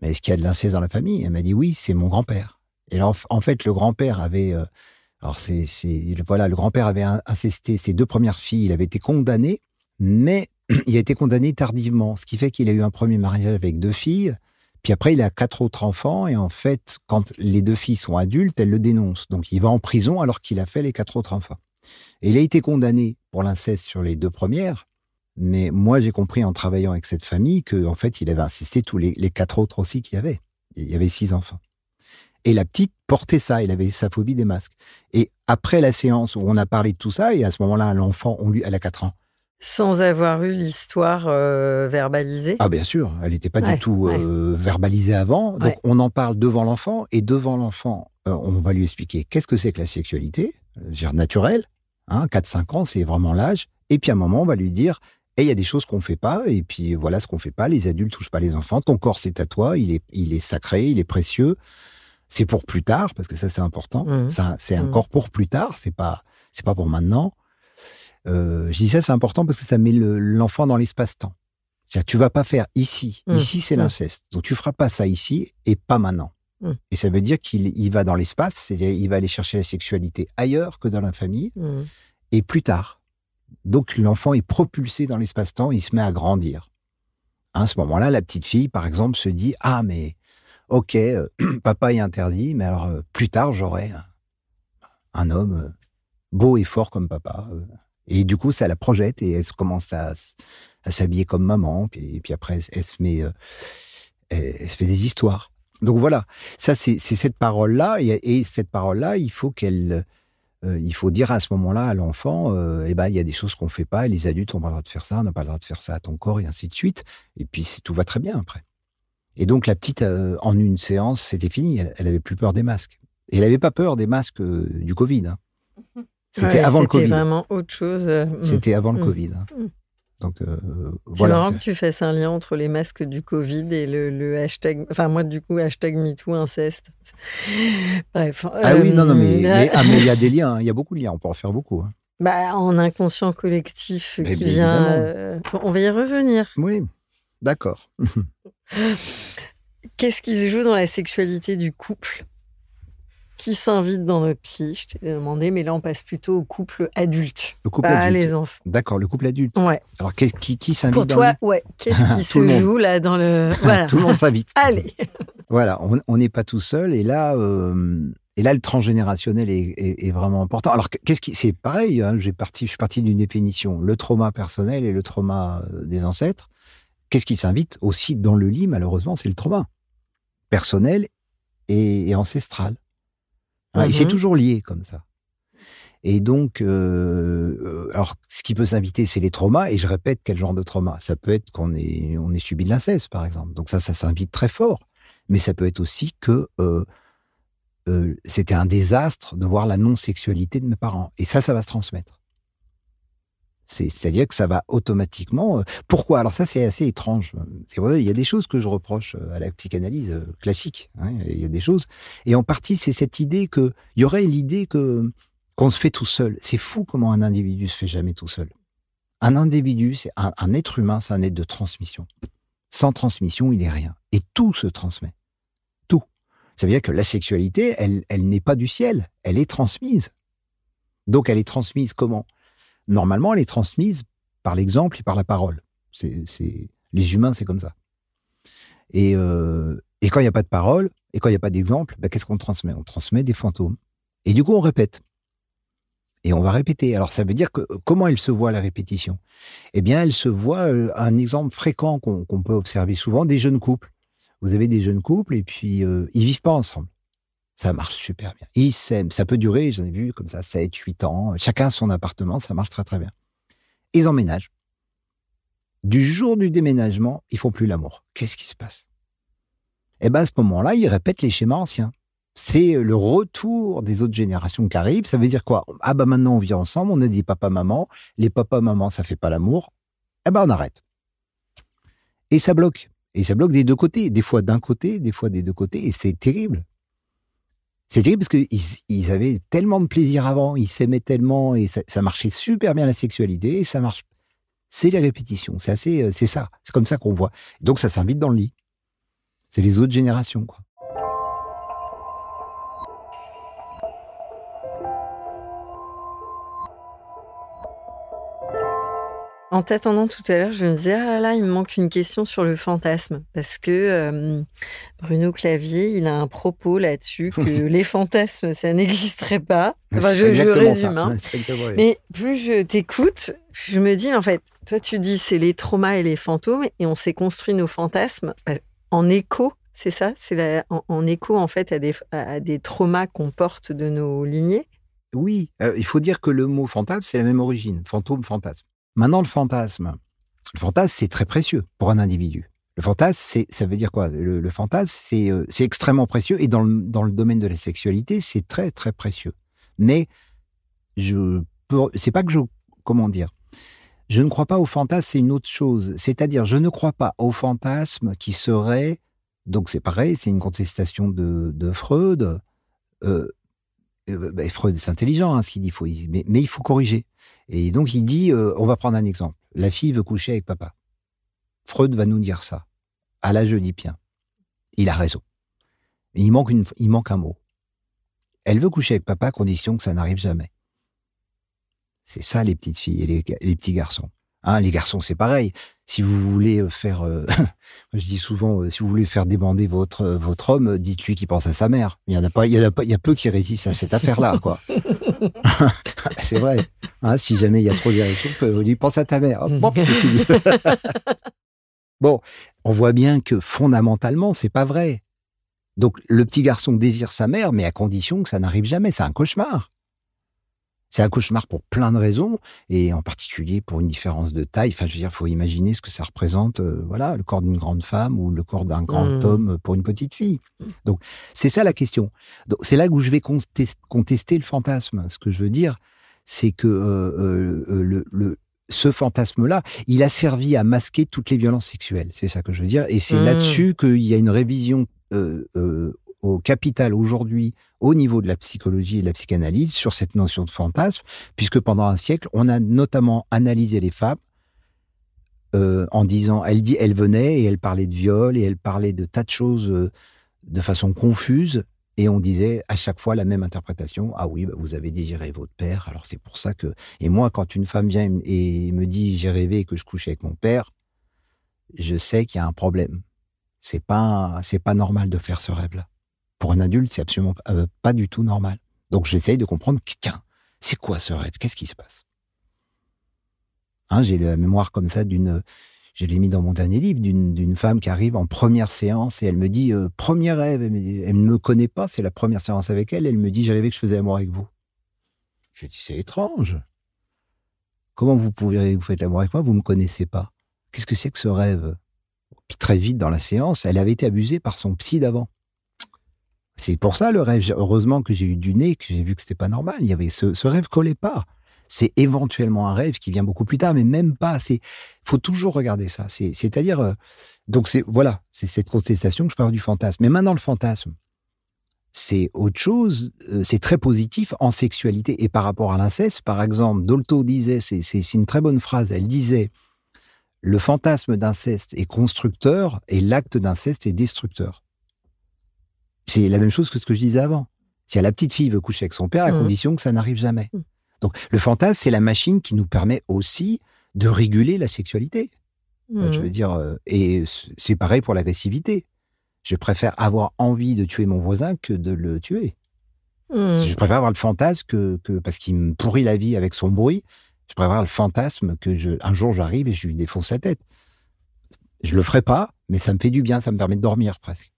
mais est-ce qu'il y a de l'inceste dans la famille? Elle m'a dit, oui, c'est mon grand-père. Et alors, en fait, le grand-père avait... Euh, alors, c'est, c'est, voilà, le grand-père avait incesté ses deux premières filles. Il avait été condamné, mais... il a été condamné tardivement, ce qui fait qu'il a eu un premier mariage avec deux filles, puis après il a quatre autres enfants, et en fait, quand les deux filles sont adultes, elles le dénoncent. Donc il va en prison alors qu'il a fait les quatre autres enfants. Et il a été condamné pour l'inceste sur les deux premières, mais moi j'ai compris en travaillant avec cette famille qu'en fait il avait incesté tous les, les quatre autres aussi qu'il y avait. Il y avait six enfants. Et la petite portait ça, elle avait sa phobie des masques. Et après la séance où on a parlé de tout ça, et à ce moment-là, l'enfant, on lui, elle a quatre ans. Sans avoir eu l'histoire euh, verbalisée? Ah bien sûr, elle n'était pas ouais, du tout euh, ouais. verbalisée avant. Donc ouais. on en parle devant l'enfant, et devant l'enfant, euh, on va lui expliquer qu'est-ce que c'est que la sexualité, genre naturelle, hein, quatre à cinq ans, c'est vraiment l'âge. Et puis à un moment, on va lui dire, il hey, y a des choses qu'on ne fait pas, et puis voilà ce qu'on ne fait pas, les adultes ne touchent pas les enfants, ton corps c'est à toi, il est, il est sacré, il est précieux, c'est pour plus tard, parce que ça c'est important, mmh. ça, c'est un mmh. corps pour plus tard, c'est pas, c'est pas pour maintenant. Euh, je dis ça, c'est important parce que ça met le, l'enfant dans l'espace-temps. C'est-à-dire que tu ne vas pas faire ici. Mmh. Ici, c'est mmh. l'inceste. Donc, tu ne feras pas ça ici et pas maintenant. Mmh. Et ça veut dire qu'il il va dans l'espace, c'est-à-dire qu'il va aller chercher la sexualité ailleurs que dans la famille mmh. et plus tard. Donc, l'enfant est propulsé dans l'espace-temps, il se met à grandir. Hein, à ce moment-là, la petite fille, par exemple, se dit « Ah, mais ok, euh, papa est interdit, mais alors euh, plus tard, j'aurai un, un homme euh, beau et fort comme papa. Euh. » Et du coup, ça la projette et elle commence à, à s'habiller comme maman. Puis, et puis après, elle, elle se met, euh, elle, elle se fait des histoires. Donc voilà, ça c'est, c'est cette parole-là. Et, et cette parole-là, il faut qu'elle, euh, il faut dire à ce moment-là à l'enfant, euh, eh ben, il y a des choses qu'on ne fait pas. Et les adultes, on n'a pas le droit de faire ça, on n'a pas le droit de faire ça à ton corps et ainsi de suite. Et puis tout va très bien après. Et donc la petite, euh, en une séance, c'était fini. Elle n'avait plus peur des masques. Et elle n'avait pas peur des masques euh, du Covid. Hein. C'était ouais, avant c'était le Covid. C'était vraiment autre chose. C'était avant mmh. le Covid. Hein. Mmh. Donc, euh, c'est voilà, marrant c'est... que tu fasses un lien entre les masques du Covid et le, le hashtag... Enfin, moi, du coup, hashtag MeToo inceste. Bref. Ah euh, oui, non, non, mais il mais, ah, mais y a des liens. Il hein, y a beaucoup de liens. On peut en faire beaucoup. Hein. Bah, en inconscient collectif mais qui vient... Euh, on va y revenir. Oui, d'accord. Qu'est-ce qui se joue dans la sexualité du couple ? Qui s'invite dans notre lit ? Je t'ai demandé, mais là, on passe plutôt au couple adulte. Le couple pas adulte. Les enfants. D'accord, le couple adulte. Ouais. Alors, qu'est, qui, qui s'invite Pour dans toi, le... ouais. Qu'est-ce qui se joue là dans le... Voilà. Tout le monde s'invite. Allez. Voilà, on n'est pas tout seul. Et là, euh, et là le transgénérationnel est, est, est vraiment important. Alors, qu'est-ce qui... C'est pareil, hein, j'ai parti, je suis parti d'une définition. Le trauma personnel et le trauma des ancêtres. Qu'est-ce qui s'invite aussi dans le lit, malheureusement, c'est le trauma personnel et, et ancestral. Ouais, mmh. Et c'est toujours lié comme ça. Et donc, euh, alors, ce qui peut s'inviter, c'est les traumas. Et je répète, quel genre de trauma ? Ça peut être qu'on ait, on ait subi de l'inceste, par exemple. Donc ça, ça s'invite très fort. Mais ça peut être aussi que euh, euh, c'était un désastre de voir la non-sexualité de mes parents. Et ça, ça va se transmettre. C'est, c'est-à-dire que ça va automatiquement... Euh, pourquoi ? Alors ça, c'est assez étrange. C'est vrai, il y a des choses que je reproche à la psychanalyse classique. Hein, il y a des choses. Et en partie, c'est cette idée que... Il y aurait l'idée que, qu'on se fait tout seul. C'est fou comment un individu se fait jamais tout seul. Un individu, c'est un, un être humain, c'est un être de transmission. Sans transmission, il n'est rien. Et tout se transmet. Tout. Ça veut dire que la sexualité, elle, elle n'est pas du ciel. Elle est transmise. Donc, elle est transmise comment ? Normalement, elle est transmise par l'exemple et par la parole. C'est, c'est... Les humains, c'est comme ça. Et, euh... et quand il n'y a pas de parole, et quand il n'y a pas d'exemple, ben, qu'est-ce qu'on transmet ? On transmet des fantômes. Et du coup, on répète. Et on va répéter. Alors, ça veut dire que comment elle se voit, la répétition ? Eh bien, elle se voit, euh, un exemple fréquent qu'on, qu'on peut observer souvent, des jeunes couples. Vous avez des jeunes couples, et puis euh, ils ne vivent pas ensemble. Ça marche super bien. Ils s'aiment. Ça peut durer, j'en ai vu comme ça, sept, huit ans. Chacun son appartement, ça marche très, très bien. Ils emménagent. Du jour du déménagement, ils font plus l'amour. Qu'est-ce qui se passe ? Eh bien, à ce moment-là, ils répètent les schémas anciens. C'est le retour des autres générations qui arrivent. Ça veut dire quoi ? Ah ben maintenant, on vit ensemble, on a des papas-mamans. Les papas-mamans, ça ne fait pas l'amour. Eh ben, on arrête. Et ça bloque. Et ça bloque des deux côtés. Des fois d'un côté, des fois des deux côtés. Et c'est terrible. C'est terrible parce qu'ils ils avaient tellement de plaisir avant, ils s'aimaient tellement et ça, ça marchait super bien la sexualité et ça marche. C'est les répétitions, c'est assez, c'est ça, c'est comme ça qu'on voit. Donc ça s'invite dans le lit. C'est les autres générations, quoi. En t'attendant tout à l'heure, je me disais, ah là là, il me manque une question sur le fantasme. Parce que euh, Bruno Clavier, il a un propos là-dessus, que les fantasmes, ça n'existerait pas. Enfin, je, je résume. Hein. Mais plus je t'écoute, plus je me dis, en fait, toi tu dis, c'est les traumas et les fantômes, et on s'est construit nos fantasmes en écho, c'est ça ? C'est la, en, en écho, en fait, à des, à des traumas qu'on porte de nos lignées ? Oui, euh, il faut dire que le mot fantasme, c'est la même origine, fantôme, fantasme. Maintenant, le fantasme. Le fantasme, c'est très précieux pour un individu. Le fantasme, c'est, ça veut dire quoi ? Le, le fantasme, c'est, euh, c'est extrêmement précieux. Et dans le, dans le domaine de la sexualité, c'est très, très précieux. Mais, je pour, c'est pas que je... Comment dire ? Je ne crois pas au fantasme, c'est une autre chose. C'est-à-dire, je ne crois pas au fantasme qui serait... Donc, c'est pareil, c'est une contestation de, de Freud. Euh, ben Freud, c'est intelligent, hein, ce qu'il dit. Faut, mais, mais il faut corriger. Et donc, il dit, euh, on va prendre un exemple. La fille veut coucher avec papa. Freud va nous dire ça. À l'âge oedipien. Il a raison. Mais il manque, une, il manque un mot. Elle veut coucher avec papa à condition que ça n'arrive jamais. C'est ça, les petites filles et les, les petits garçons. Hein, les garçons, c'est pareil. Si vous voulez faire... Euh, je dis souvent, euh, si vous voulez faire débander votre, euh, votre homme, dites-lui qu'il pense à sa mère. Il y en a pas, il y en a pas, il y a peu qui résistent à cette affaire-là, quoi. C'est vrai. Hein, si jamais il y a trop d'érection, on lui pense à ta mère. Hop, hop, bon, on voit bien que fondamentalement, c'est pas vrai. Donc, le petit garçon désire sa mère, mais à condition que ça n'arrive jamais. C'est un cauchemar. C'est un cauchemar pour plein de raisons, et en particulier pour une différence de taille. Enfin, je veux dire, il faut imaginer ce que ça représente, euh, voilà, le corps d'une grande femme ou le corps d'un grand mmh. homme pour une petite fille. Donc, c'est ça la question. Donc, c'est là où je vais contest- contester le fantasme. Ce que je veux dire, c'est que euh, euh, le, le, ce fantasme-là, il a servi à masquer toutes les violences sexuelles. C'est ça que je veux dire. Et c'est mmh. là-dessus qu'il y a une révision euh, euh, au capital aujourd'hui, au niveau de la psychologie et de la psychanalyse, sur cette notion de fantasme, puisque pendant un siècle, on a notamment analysé les femmes euh, en disant, elle dit, elle venait et elle parlait de viol et elle parlait de tas de choses euh, de façon confuse, et on disait à chaque fois la même interprétation. Ah oui, bah vous avez désiré votre père, alors c'est pour ça que... Et moi, quand une femme vient et me dit, j'ai rêvé que je couchais avec mon père, je sais qu'il y a un problème. C'est pas, c'est pas normal de faire ce rêve-là. Pour un adulte, c'est absolument pas, euh, pas du tout normal. Donc, j'essaye de comprendre, tiens, c'est quoi ce rêve ? Qu'est-ce qui se passe ? Hein, j'ai la mémoire comme ça d'une, je l'ai mis dans mon dernier livre, d'une, d'une femme qui arrive en première séance et elle me dit, euh, premier rêve, elle ne me connaît pas, c'est la première séance avec elle, elle me dit, j'ai rêvé que je faisais l'amour avec vous. J'ai dit, c'est étrange. Comment vous pouvez, vous faites l'amour avec moi, vous ne me connaissez pas. Qu'est-ce que c'est que ce rêve ? Puis très vite dans la séance, elle avait été abusée par son psy d'avant. C'est pour ça le rêve. Heureusement que j'ai eu du nez, que j'ai vu que c'était pas normal. Il y avait ce, ce rêve collait pas. C'est éventuellement un rêve qui vient beaucoup plus tard, mais même pas. C'est, faut toujours regarder ça. C'est, c'est-à-dire, euh, donc c'est voilà, c'est cette contestation que je parle du fantasme. Mais maintenant le fantasme, c'est autre chose. Euh, c'est très positif en sexualité et par rapport à l'inceste, par exemple, Dolto disait, c'est, c'est, c'est une très bonne phrase. Elle disait, le fantasme d'inceste est constructeur et l'acte d'inceste est destructeur. C'est la même chose que ce que je disais avant. Si la petite fille veut coucher avec son père, à mmh. condition que ça n'arrive jamais. Mmh. Donc, le fantasme, c'est la machine qui nous permet aussi de réguler la sexualité. Mmh. Je veux dire, et c'est pareil pour l'agressivité. Je préfère avoir envie de tuer mon voisin que de le tuer. Mmh. Je préfère avoir le fantasme que, que parce qu'il me pourrit la vie avec son bruit. Je préfère avoir le fantasme que je, un jour j'arrive et je lui défonce la tête. Je le ferai pas, mais ça me fait du bien, ça me permet de dormir presque.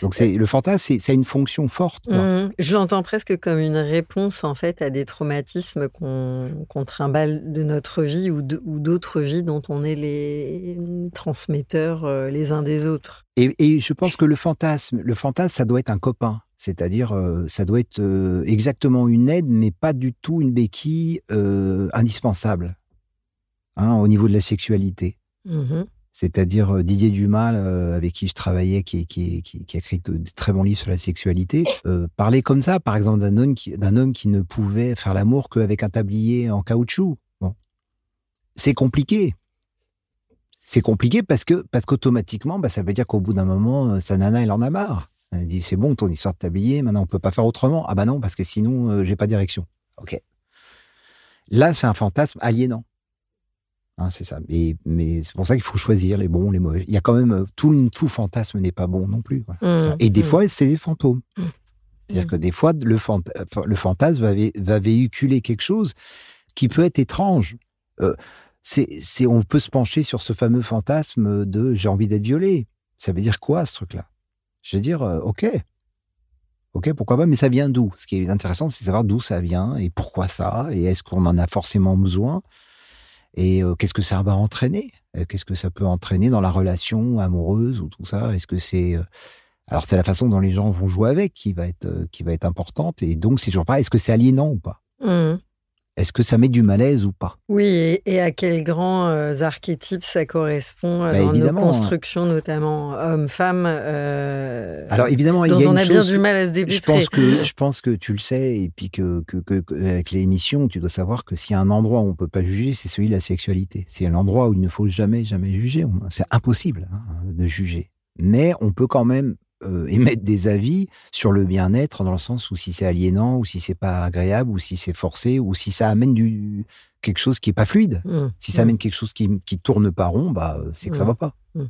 Donc, c'est, le fantasme, c'est, ça a une fonction forte. Quoi. Mmh, je l'entends presque comme une réponse, en fait, à des traumatismes qu'on, qu'on trimballe de notre vie ou, de, ou d'autres vies dont on est les transmetteurs euh, les uns des autres. Et, et je pense que le fantasme, le fantasme, ça doit être un copain. C'est-à-dire, euh, ça doit être euh, exactement une aide, mais pas du tout une béquille euh, indispensable hein, au niveau de la sexualité. Mmh. C'est-à-dire euh, Didier Dumas, euh, avec qui je travaillais, qui, qui, qui, qui a écrit de très bons livres sur la sexualité, euh, parlait comme ça, par exemple, d'un homme, qui, d'un homme qui ne pouvait faire l'amour qu'avec un tablier en caoutchouc. Bon. C'est compliqué. C'est compliqué parce, que, parce qu'automatiquement, bah, ça veut dire qu'au bout d'un moment, euh, sa nana, elle en a marre. Elle dit, c'est bon, ton histoire de tablier, maintenant on ne peut pas faire autrement. Ah bah non, parce que sinon, euh, j'ai pas d'érection. OK. Là, c'est un fantasme aliénant. Hein, c'est ça. Et, mais c'est pour ça qu'il faut choisir les bons, les mauvais. Il y a quand même... Tout, tout fantasme n'est pas bon non plus. Voilà, mmh, et des mmh. fois, c'est des fantômes. Mmh. C'est-à-dire que des fois, le, fanta- le fantasme va, vé- va véhiculer quelque chose qui peut être étrange. Euh, c'est, c'est, on peut se pencher sur ce fameux fantasme de « j'ai envie d'être violé ». Ça veut dire quoi, ce truc-là ? Je veux dire, euh, OK. OK, pourquoi pas, mais ça vient d'où ? Ce qui est intéressant, c'est de savoir d'où ça vient et pourquoi ça, et est-ce qu'on en a forcément besoin ? Et euh, qu'est-ce que ça va entraîner ? euh, Qu'est-ce que ça peut entraîner dans la relation amoureuse ou tout ça ? Est-ce que c'est euh... alors c'est la façon dont les gens vont jouer avec qui va être euh, qui va être importante. Et donc c'est toujours pas. Est-ce que c'est aliénant ou pas ? Mmh. Est-ce que ça met du malaise ou pas ? Oui. Et, et à quels grands euh, archétypes ça correspond euh, bah, dans nos constructions, notamment hommes-femmes. Euh, alors évidemment, il y a on une a chose bien du mal à se dépêtrer. Je pense que je pense que tu le sais et puis que, que, que, que avec l'émission, tu dois savoir que s'il y a un endroit où on peut pas juger, c'est celui de la sexualité. C'est un endroit où il ne faut jamais jamais juger. On, c'est impossible hein, de juger. Mais on peut quand même Euh, émettre des avis sur le bien-être dans le sens où si c'est aliénant ou si c'est pas agréable ou si c'est forcé ou si ça amène du quelque chose qui est pas fluide. Mmh. Si ça amène quelque chose qui qui tourne pas rond, bah c'est que mmh. ça va pas. Mmh.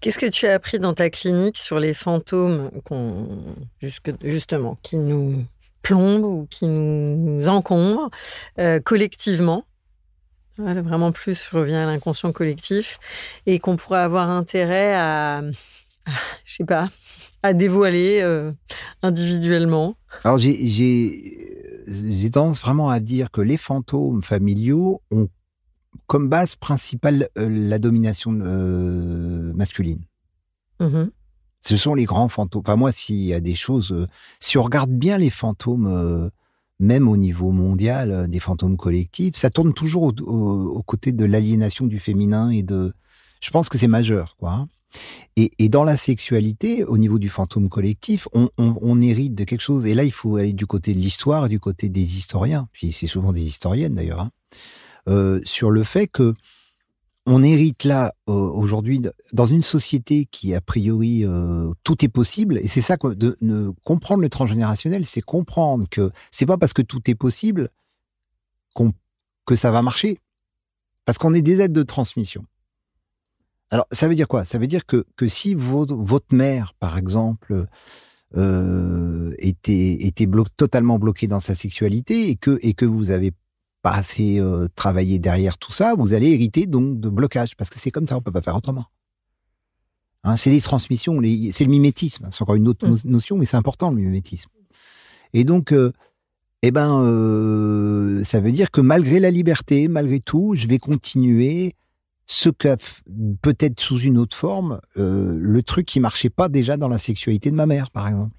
Qu'est-ce que tu as appris dans ta clinique sur les fantômes qu'on jusque, justement qui nous plombent ou qui nous encombrent euh, collectivement? Voilà, vraiment plus je reviens à l'inconscient collectif et qu'on pourrait avoir intérêt à je sais pas, à dévoiler euh, individuellement. Alors, j'ai, j'ai j'ai tendance vraiment à dire que les fantômes familiaux ont comme base principale euh, la domination euh, masculine. Mmh. Ce sont les grands fantômes. Enfin, moi, s'il y a des choses... Euh, si on regarde bien les fantômes, euh, même au niveau mondial, euh, des fantômes collectifs, ça tourne toujours au, au, aux côtés de l'aliénation du féminin et de... Je pense que c'est majeur, quoi. Et, et dans la sexualité, au niveau du fantôme collectif, on, on, on hérite de quelque chose. Et là, il faut aller du côté de l'histoire et du côté des historiens. Puis c'est souvent des historiennes, d'ailleurs, hein, euh, sur le fait que on hérite là, euh, aujourd'hui, dans une société qui, a priori, euh, tout est possible. Et c'est ça, que de, de comprendre le transgénérationnel, c'est comprendre que c'est pas parce que tout est possible qu'on, que ça va marcher. Parce qu'on est des aides de transmission. Alors, ça veut dire quoi? Ça veut dire que, que si votre, votre mère, par exemple, euh, était, était blo- totalement bloquée dans sa sexualité et que, et que vous n'avez pas assez euh, travaillé derrière tout ça, vous allez hériter donc de blocage. Parce que c'est comme ça, on ne peut pas faire autrement. Hein, c'est les transmissions, les, c'est le mimétisme. C'est encore une autre no- notion, mais c'est important, le mimétisme. Et donc... Euh, Eh ben, euh, ça veut dire que malgré la liberté, malgré tout, je vais continuer ce que, peut-être sous une autre forme, euh, le truc qui marchait pas déjà dans la sexualité de ma mère, par exemple.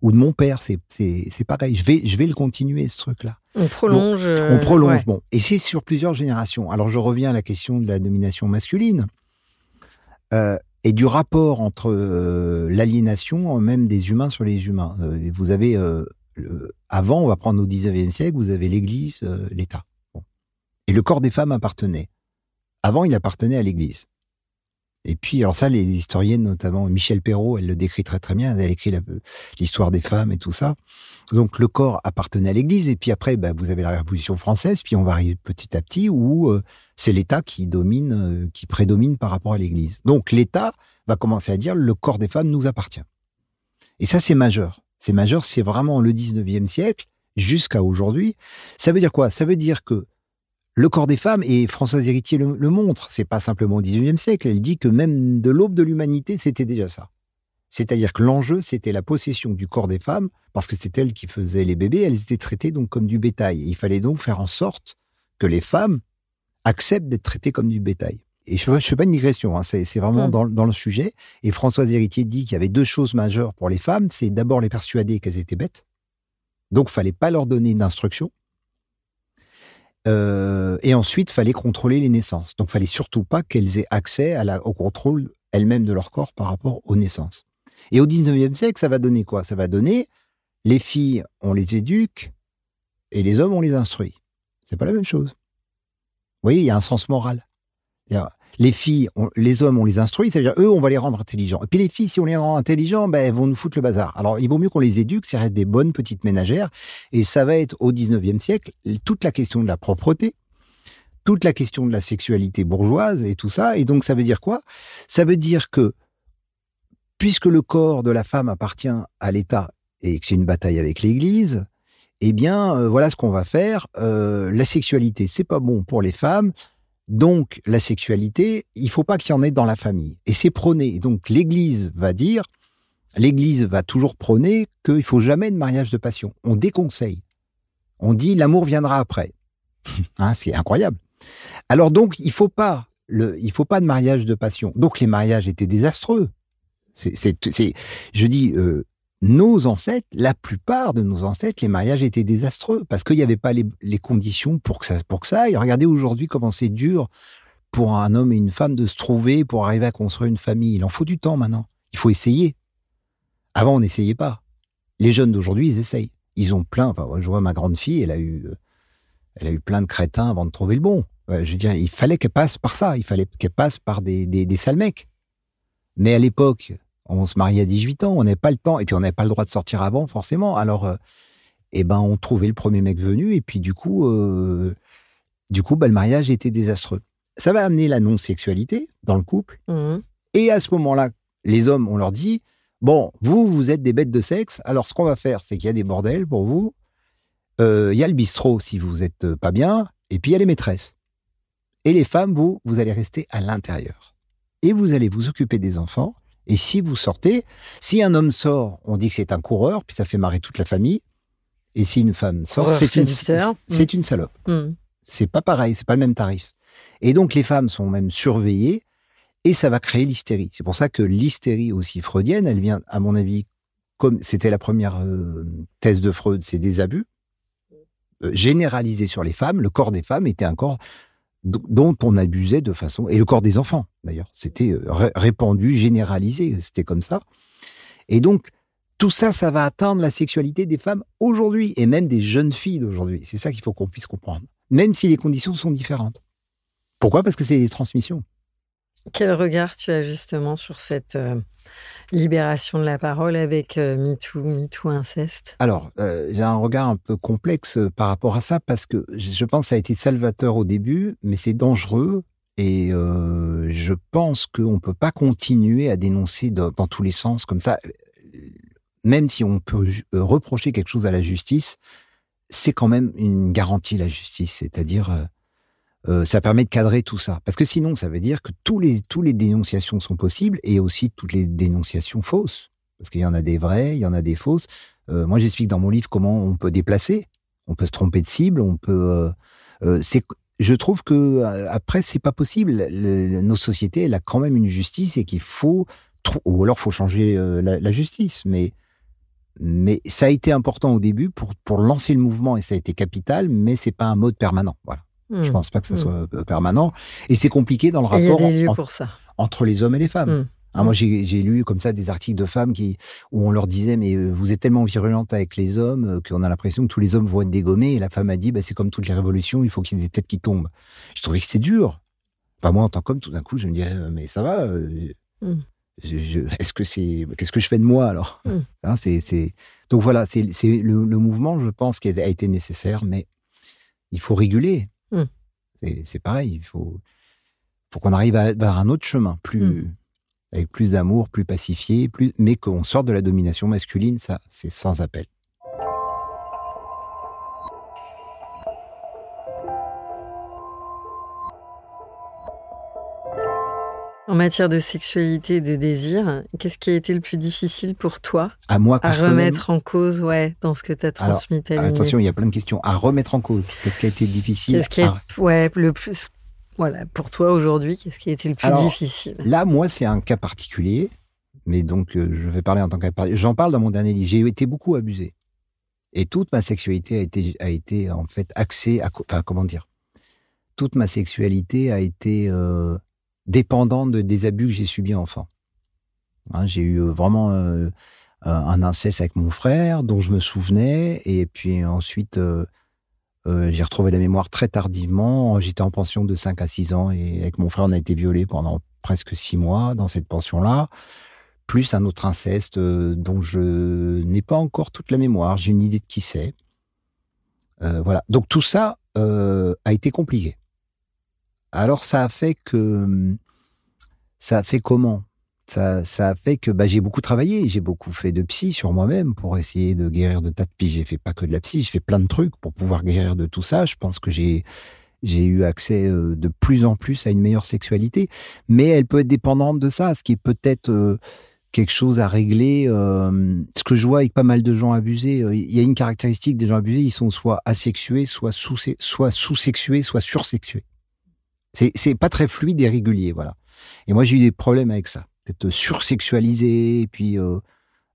Ou de mon père, c'est, c'est, c'est pareil. Je vais, je vais le continuer, ce truc-là. On prolonge. Donc, on prolonge, ouais. Bon. Et c'est sur plusieurs générations. Alors, je reviens à la question de la domination masculine. Euh, et du rapport entre euh, l'aliénation, même des humains sur les humains. Euh, vous avez... Euh, Le, avant, on va prendre au dix-neuvième siècle, vous avez l'Église, euh, l'État. Bon. Et le corps des femmes appartenait. Avant, il appartenait à l'Église. Et puis, alors ça, les historiennes, notamment Michel Perrault, elle le décrit très très bien, elle écrit la, l'histoire des femmes et tout ça. Donc, le corps appartenait à l'Église. Et puis après, bah, vous avez la Révolution française, puis on va arriver petit à petit où euh, c'est l'État qui domine, euh, qui prédomine par rapport à l'Église. Donc, l'État va commencer à dire, le corps des femmes nous appartient. Et ça, c'est majeur. C'est majeur, c'est vraiment le dix-neuvième siècle jusqu'à aujourd'hui. Ça veut dire quoi? Ça veut dire que le corps des femmes, et Françoise Héritier le, le montre, c'est pas simplement au dix-neuvième siècle, elle dit que même de l'aube de l'humanité, c'était déjà ça. C'est-à-dire que l'enjeu, c'était la possession du corps des femmes, parce que c'est elles qui faisaient les bébés, elles étaient traitées donc comme du bétail. Et il fallait donc faire en sorte que les femmes acceptent d'être traitées comme du bétail. Et je ne fais pas une digression, hein, c'est, c'est vraiment dans, dans le sujet. Et Françoise Héritier dit qu'il y avait deux choses majeures pour les femmes. C'est d'abord les persuader qu'elles étaient bêtes. Donc, il ne fallait pas leur donner d'instruction. Euh, et ensuite, il fallait contrôler les naissances. Donc, il ne fallait surtout pas qu'elles aient accès à la, au contrôle elles-mêmes de leur corps par rapport aux naissances. Et au dix-neuvième siècle, ça va donner quoi? Ça va donner les filles, on les éduque, et les hommes, on les instruit. Ce n'est pas la même chose. Vous voyez, il y a un sens moral. C'est-à-dire, les filles, on, les hommes, on les instruit, c'est-à-dire eux, on va les rendre intelligents. Et puis les filles, si on les rend intelligents, ben, elles vont nous foutre le bazar. Alors, il vaut mieux qu'on les éduque, ça reste des bonnes petites ménagères. Et ça va être, au dix-neuvième siècle, toute la question de la propreté, toute la question de la sexualité bourgeoise et tout ça. Et donc, ça veut dire quoi? Ça veut dire que, puisque le corps de la femme appartient à l'État et que c'est une bataille avec l'Église, eh bien, euh, voilà ce qu'on va faire. Euh, la sexualité, c'est pas bon pour les femmes. Donc, la sexualité, il ne faut pas qu'il y en ait dans la famille. Et c'est prôné. Et donc, l'Église va dire, l'Église va toujours prôner qu'il ne faut jamais de mariage de passion. On déconseille. On dit, l'amour viendra après. Hein, c'est incroyable. Alors donc, il ne faut pas, le, il faut pas de mariage de passion. Donc, les mariages étaient désastreux. C'est, c'est, c'est, je dis, euh, nos ancêtres, la plupart de nos ancêtres, les mariages étaient désastreux parce qu'il n'y avait pas les, les conditions pour que ça, pour que ça aille. Regardez aujourd'hui comment c'est dur pour un homme et une femme de se trouver, pour arriver à construire une famille. Il en faut du temps maintenant. Il faut essayer. Avant, on n'essayait pas. Les jeunes d'aujourd'hui, ils essayent. Ils ont plein. Enfin, je vois ma grande fille, elle a eu, elle a eu plein de crétins avant de trouver le bon. Ouais, je veux dire, il fallait qu'elle passe par ça. Il fallait qu'elle passe par des, des, des sales mecs. Mais à l'époque, on se mariait à dix-huit ans, on n'avait pas le temps, et puis on n'avait pas le droit de sortir avant, forcément. Alors, euh, eh ben, on trouvait le premier mec venu, et puis du coup, euh, du coup, ben, le mariage était désastreux. Ça va amener la non-sexualité dans le couple, mmh. Et à ce moment-là, les hommes, on leur dit, bon, vous, vous êtes des bêtes de sexe, alors ce qu'on va faire, c'est qu'il y a des bordels pour vous, euh, il y a le bistrot si vous n'êtes pas bien, et puis il y a les maîtresses. Et les femmes, vous, vous allez rester à l'intérieur. Et vous allez vous occuper des enfants. Et si vous sortez, si un homme sort, on dit que c'est un coureur, puis ça fait marrer toute la famille. Et si une femme sort, c'est une, c'est une salope. Mmh. C'est pas pareil, c'est pas le même tarif. Et donc, les femmes sont même surveillées et ça va créer l'hystérie. C'est pour ça que l'hystérie aussi freudienne, elle vient, à mon avis, comme c'était la première euh, thèse de Freud, c'est des abus euh, généralisés sur les femmes. Le corps des femmes était un corps d- dont on abusait de façon... Et le corps des enfants, d'ailleurs. C'était ré- répandu, généralisé. C'était comme ça. Et donc, tout ça, ça va atteindre la sexualité des femmes aujourd'hui et même des jeunes filles d'aujourd'hui. C'est ça qu'il faut qu'on puisse comprendre. Même si les conditions sont différentes. Pourquoi ? Parce que c'est des transmissions. Quel regard tu as justement sur cette euh, libération de la parole avec euh, MeToo, MeToo inceste ? Alors, euh, j'ai un regard un peu complexe par rapport à ça parce que je pense que ça a été salvateur au début, mais c'est dangereux et euh, je pense qu'on ne peut pas continuer à dénoncer dans, dans tous les sens comme ça. Même si on peut ju- reprocher quelque chose à la justice, c'est quand même une garantie, la justice, c'est-à-dire... Euh, Euh, ça permet de cadrer tout ça. Parce que sinon, ça veut dire que tous les, tous les dénonciations sont possibles et aussi toutes les dénonciations fausses. Parce qu'il y en a des vraies, il y en a des fausses. Euh, moi, j'explique dans mon livre comment on peut déplacer. On peut se tromper de cible, on peut... Euh, c'est, je trouve que après, c'est pas possible. Le, nos sociétés, elles a quand même une justice et qu'il faut... Ou alors, il faut changer euh, la, la justice. Mais, mais ça a été important au début pour, pour lancer le mouvement et ça a été capital, mais c'est pas un mode permanent. Voilà. Je pense pas que ça soit mmh. permanent. Et c'est compliqué dans le rapport en, pour ça. entre les hommes et les femmes. Mmh. Hein, moi, j'ai, j'ai lu comme ça des articles de femmes qui, où on leur disait « Mais vous êtes tellement virulente avec les hommes qu'on a l'impression que tous les hommes vont être dégommés. » Et la femme a dit bah, « C'est comme toutes les révolutions, il faut qu'il y ait des têtes qui tombent. » Je trouvais que c'était dur. Bah, moi, en tant qu'homme, tout d'un coup, je me disais « Mais ça va euh, mmh. je, je, est-ce que c'est, qu'est-ce que je fais de moi alors mmh. ?» hein, c'est, c'est... Donc voilà, c'est, c'est le, le mouvement, je pense, qui a été nécessaire, mais il faut réguler. Hum. C'est, c'est pareil, il faut, faut qu'on arrive à, vers un autre chemin, plus, hum. avec plus d'amour, plus pacifié, plus, mais qu'on sorte de la domination masculine, ça, c'est sans appel. En matière de sexualité et de désir, qu'est-ce qui a été le plus difficile pour toi à, moi, à remettre en cause ouais, dans ce que tu as transmis ta lignée ? Attention, il y a plein de questions. À remettre en cause, qu'est-ce qui a été difficile ? Qu'est-ce qui est, à... ouais, le plus, voilà, pour toi aujourd'hui, qu'est-ce qui a été le plus Alors, difficile ? Là, moi, c'est un cas particulier, mais donc euh, je vais parler en tant que cas particulier. J'en parle dans mon dernier livre. J'ai été beaucoup abusé. Et toute ma sexualité a été, a été en fait axée à... Enfin, comment dire ? Toute ma sexualité a été... Euh, dépendant de, des abus que j'ai subis enfant. Hein, j'ai eu vraiment euh, un inceste avec mon frère, dont je me souvenais, et puis ensuite, euh, euh, j'ai retrouvé la mémoire très tardivement. J'étais en pension de cinq à six ans, et avec mon frère, on a été violés pendant presque six mois dans cette pension-là, plus un autre inceste euh, dont je n'ai pas encore toute la mémoire. J'ai une idée de qui c'est. Euh, voilà. Donc tout ça euh, a été compliqué. Alors, ça a fait que... Ça a fait comment ? ça, ça a fait que bah, j'ai beaucoup travaillé. J'ai beaucoup fait de psy sur moi-même pour essayer de guérir de tas de... Puis, j'ai fait pas que de la psy. J'ai fait plein de trucs pour pouvoir guérir de tout ça. Je pense que j'ai, j'ai eu accès euh, de plus en plus à une meilleure sexualité. Mais elle peut être dépendante de ça, ce qui est peut-être euh, quelque chose à régler. Euh, ce que je vois avec pas mal de gens abusés, il euh, y a une caractéristique des gens abusés, ils sont soit asexués, soit, sous- soit sous-sexués, soit sursexués. C'est, c'est pas très fluide et régulier, voilà. Et moi, j'ai eu des problèmes avec ça. Peut-être sursexualisé, et puis euh,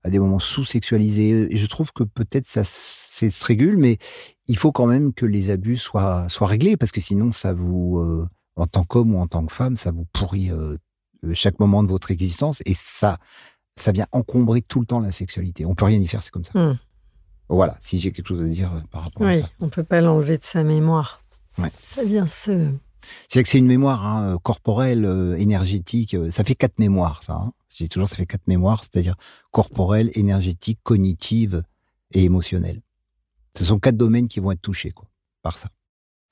à des moments sous-sexualisé. Et je trouve que peut-être ça c'est, se régule, mais il faut quand même que les abus soient, soient réglés, parce que sinon, ça vous, euh, en tant qu'homme ou en tant que femme, ça vous pourrit euh, chaque moment de votre existence, et ça, ça vient encombrer tout le temps la sexualité. On peut rien y faire, c'est comme ça. Mmh. Voilà, si j'ai quelque chose à dire par rapport oui, à ça. Oui, on peut pas l'enlever de sa mémoire. Ouais. Ça vient se... C'est que c'est une mémoire hein, corporelle, euh, énergétique. Euh, ça fait quatre mémoires, ça. Hein. Je dis toujours, ça fait quatre mémoires, c'est-à-dire corporelle, énergétique, cognitive et émotionnelle. Ce sont quatre domaines qui vont être touchés quoi, par ça.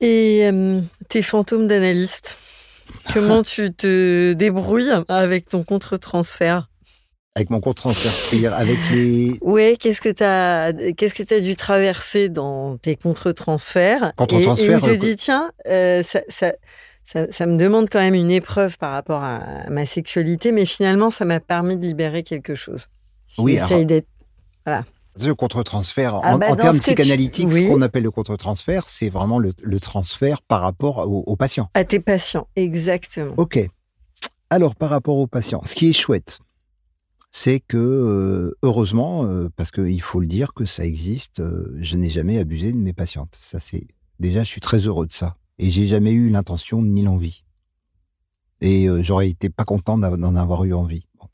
Et euh, tes fantômes d'analyste, comment tu te débrouilles avec ton contre-transfert ? Avec mon contre-transfert, c'est-à-dire avec les... Oui, qu'est-ce que tu as qu'est-ce que tu as dû traverser dans tes contre-transferts ? Contre-transferts, et, et où tu te dis, tiens, euh, ça, ça, ça, ça me demande quand même une épreuve par rapport à, à ma sexualité, mais finalement, ça m'a permis de libérer quelque chose. Si oui, j'essaye alors... d'être... Voilà. Le contre-transfert, ah bah en, en termes psychanalytiques, tu... oui. ce qu'on appelle le contre-transfert, c'est vraiment le, le transfert par rapport aux au patients. À tes patients, exactement. Ok. Alors, par rapport aux patients, ce qui est chouette, c'est que, heureusement, parce qu'il faut le dire que ça existe, je n'ai jamais abusé de mes patientes. Ça, c'est... Déjà, je suis très heureux de ça. Et j'ai jamais eu l'intention ni l'envie. Et euh, j'aurais été pas content d'en avoir eu envie. Bon.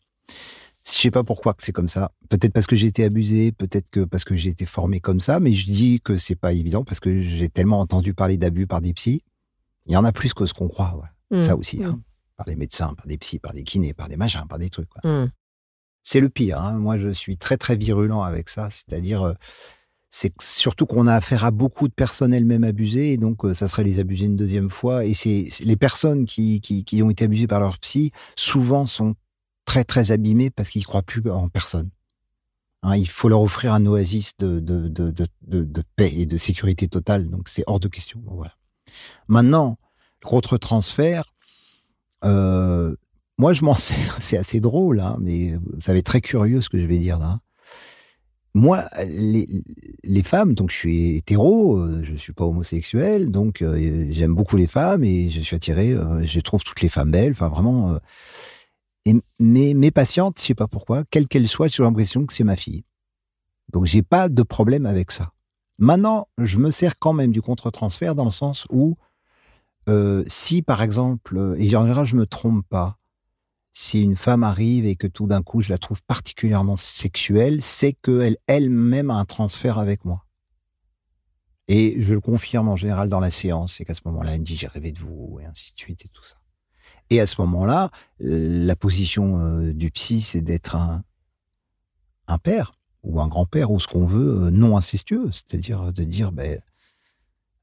Je sais pas pourquoi que c'est comme ça. Peut-être parce que j'ai été abusé, peut-être que parce que j'ai été formé comme ça, mais je dis que c'est pas évident parce que j'ai tellement entendu parler d'abus par des psys. Il y en a plus que ce qu'on croit, ouais. mmh. ça aussi. Mmh. Hein. Par des médecins, par des psys, par des kinés, par des machins, par des trucs. Quoi. Mmh. C'est le pire. Hein. Moi, je suis très, très virulent avec ça. C'est-à-dire... Euh, c'est surtout qu'on a affaire à beaucoup de personnes elles-mêmes abusées, et donc euh, ça serait les abuser une deuxième fois. Et c'est, c'est les personnes qui, qui, qui ont été abusées par leur psy, souvent sont très très abîmées parce qu'ils ne croient plus en personne. Hein, il faut leur offrir un oasis de, de, de, de, de, de paix et de sécurité totale, donc c'est hors de question. Voilà. Maintenant, le contre-transfert, euh, moi je m'en sers, c'est assez drôle, hein, mais ça va être très curieux ce que je vais dire là. Moi, les, les femmes, donc je suis hétéro, je suis pas homosexuel, donc euh, j'aime beaucoup les femmes et je suis attiré, euh, je trouve toutes les femmes belles, enfin vraiment. Euh, et mes, mes patientes, je sais pas pourquoi, quelles qu'elles soient, j'ai l'impression que c'est ma fille. Donc j'ai pas de problème avec ça. Maintenant, je me sers quand même du contre-transfert dans le sens où, euh, si par exemple, et en général je me trompe pas, si une femme arrive et que tout d'un coup, je la trouve particulièrement sexuelle, c'est qu'elle elle-même a un transfert avec moi. Et je le confirme en général dans la séance, c'est qu'à ce moment-là, elle me dit « j'ai rêvé de vous » et ainsi de suite et tout ça. Et à ce moment-là, euh, la position euh, du psy, c'est d'être un, un père ou un grand-père ou ce qu'on veut, euh, non incestueux. C'est-à-dire de dire... Ben,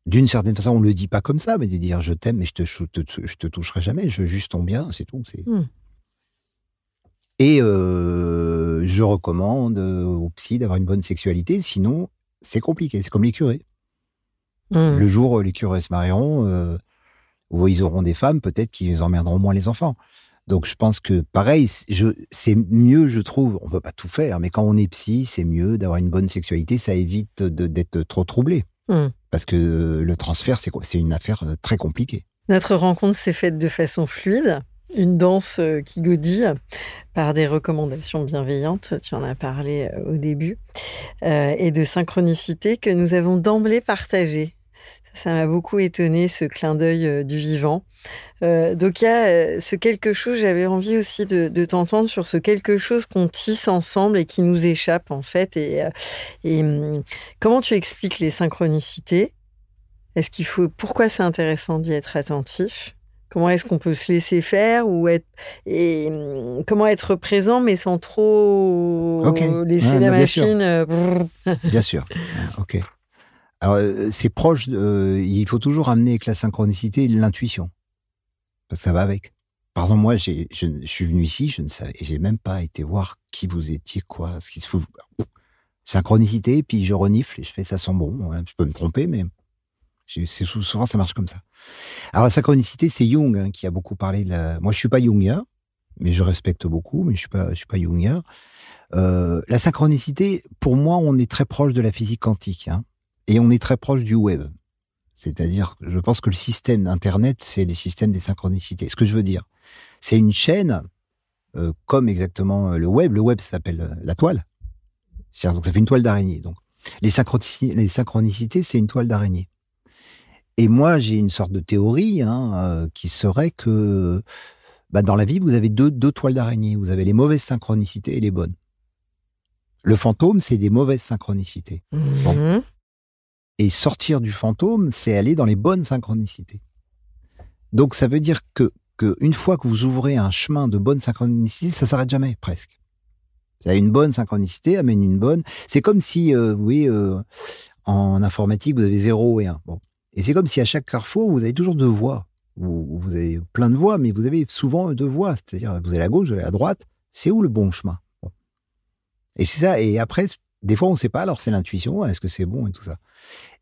d'une certaine façon, on ne le dit pas comme ça, mais de dire « je t'aime mais je ne te, te, je te toucherai jamais, je veux juste ton bien, c'est tout. » c'est... Mmh. Et euh, je recommande aux psy d'avoir une bonne sexualité, sinon c'est compliqué, c'est comme les curés. Mmh. Le jour où les curés se marieront, euh, où ils auront des femmes, peut-être qu'ils emmerderont moins les enfants. Donc je pense que pareil, je, c'est mieux, je trouve, on ne peut pas tout faire, mais quand on est psy, c'est mieux d'avoir une bonne sexualité, ça évite de, d'être trop troublé. Mmh. Parce que le transfert, c'est, c'est une affaire très compliquée. Notre rencontre s'est faite de façon fluide. Une danse qui godille par des recommandations bienveillantes, tu en as parlé au début, euh, et de synchronicité que nous avons d'emblée partagée. Ça m'a beaucoup étonné, ce clin d'œil du vivant. Euh, donc il y a ce quelque chose, j'avais envie aussi de, de t'entendre sur ce quelque chose qu'on tisse ensemble et qui nous échappe en fait. Et, et comment tu expliques les synchronicités ? Est-ce qu'il faut, pourquoi c'est intéressant d'y être attentif ? Comment est-ce qu'on peut se laisser faire ou être et comment être présent mais sans trop okay. laisser ah, la non, machine bien sûr. bien sûr. Ok. Alors c'est proche. Euh, il faut toujours amener avec la synchronicité l'intuition parce que ça va avec. Pardon, moi j'ai, je, je suis venu ici, je ne savais, j'ai même pas été voir qui vous étiez quoi, ce qui se fout. Synchronicité, puis je renifle et je fais ça sans bon. Je peux me tromper mais. C'est souvent, ça marche comme ça. Alors, la synchronicité, c'est Jung hein, qui a beaucoup parlé de la... Moi, je ne suis pas jungien, mais je respecte beaucoup, mais je ne suis, suis pas jungien. Euh, la synchronicité, pour moi, on est très proche de la physique quantique. Hein, et on est très proche du web. C'est-à-dire, je pense que le système Internet, c'est le système des synchronicités. Ce que je veux dire, c'est une chaîne, euh, comme exactement le web. Le web, ça s'appelle la toile. C'est-à-dire, donc, ça fait une toile d'araignée. Donc. Les, synchronici- les synchronicités, c'est une toile d'araignée. Et moi, j'ai une sorte de théorie hein, euh, qui serait que bah, dans la vie, vous avez deux, deux toiles d'araignée. Vous avez les mauvaises synchronicités et les bonnes. Le fantôme, c'est des mauvaises synchronicités. Mmh. Bon. Et sortir du fantôme, c'est aller dans les bonnes synchronicités. Donc, ça veut dire que, que une fois que vous ouvrez un chemin de bonnes synchronicités, ça ne s'arrête jamais, presque. Vous avez une bonne synchronicité, amène une bonne. C'est comme si, euh, vous voyez, euh, en informatique, vous avez zéro et un. Bon. Et c'est comme si à chaque carrefour, vous avez toujours deux voies. Vous, vous avez plein de voies, mais vous avez souvent deux voies. C'est-à-dire, vous allez à gauche, vous allez à droite. C'est où le bon chemin ? Bon. Et c'est ça. Et après, des fois, on ne sait pas. Alors, c'est l'intuition. Est-ce que c'est bon et tout ça ?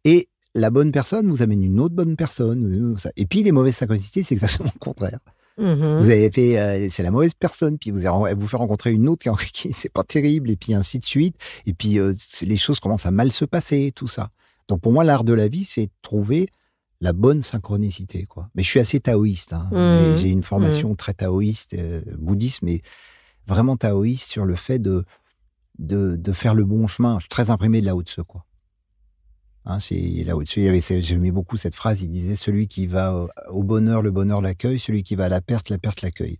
Et la bonne personne vous amène une autre bonne personne. Et puis, les mauvaises synchronicités, c'est exactement le contraire. Mmh. Vous avez fait, euh, c'est la mauvaise personne, puis vous avez, vous fait rencontrer une autre qui, c'est pas terrible, et puis ainsi de suite. Et puis, euh, les choses commencent à mal se passer, tout ça. Donc, pour moi, l'art de la vie, c'est trouver la bonne synchronicité, quoi. Mais je suis assez taoïste, hein. Mmh. J'ai, j'ai une formation mmh. très taoïste, euh, bouddhiste, mais vraiment taoïste sur le fait de, de, de faire le bon chemin. Je suis très imprimé de Lao Tseu, quoi. Hein, c'est Lao Tseu, il y avait, c'est, j'aimais beaucoup cette phrase, il disait « Celui qui va au, au bonheur, le bonheur l'accueille, celui qui va à la perte, la perte l'accueille. »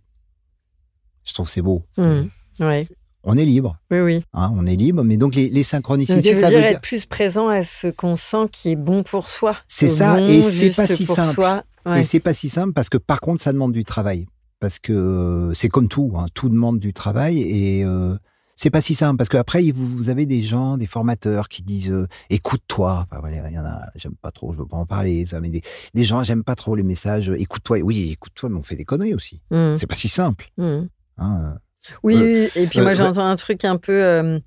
Je trouve que c'est beau. Mmh, ouais. On est libre. Oui, oui. Hein, on est libre, mais donc les, les synchronicités... Donc, tu veux ça dire, veut dire être plus présent à ce qu'on sent qui est bon pour soi. C'est ça, bon, et c'est pas si simple. Ouais. Et c'est pas si simple parce que par contre, ça demande du travail. Parce que euh, c'est comme tout, hein, tout demande du travail et... Euh, c'est pas si simple, parce qu'après, vous, vous avez des gens, des formateurs qui disent euh, « écoute-toi ». Enfin, voilà, il y en a, j'aime pas trop, je veux pas en parler, ça, mais des, des gens, j'aime pas trop les messages « écoute-toi ». Oui, écoute-toi, mais on fait des conneries aussi. Mmh. C'est pas si simple. Mmh. Hein, oui, euh, et puis euh, moi, j'entends euh, un truc un peu… Euh,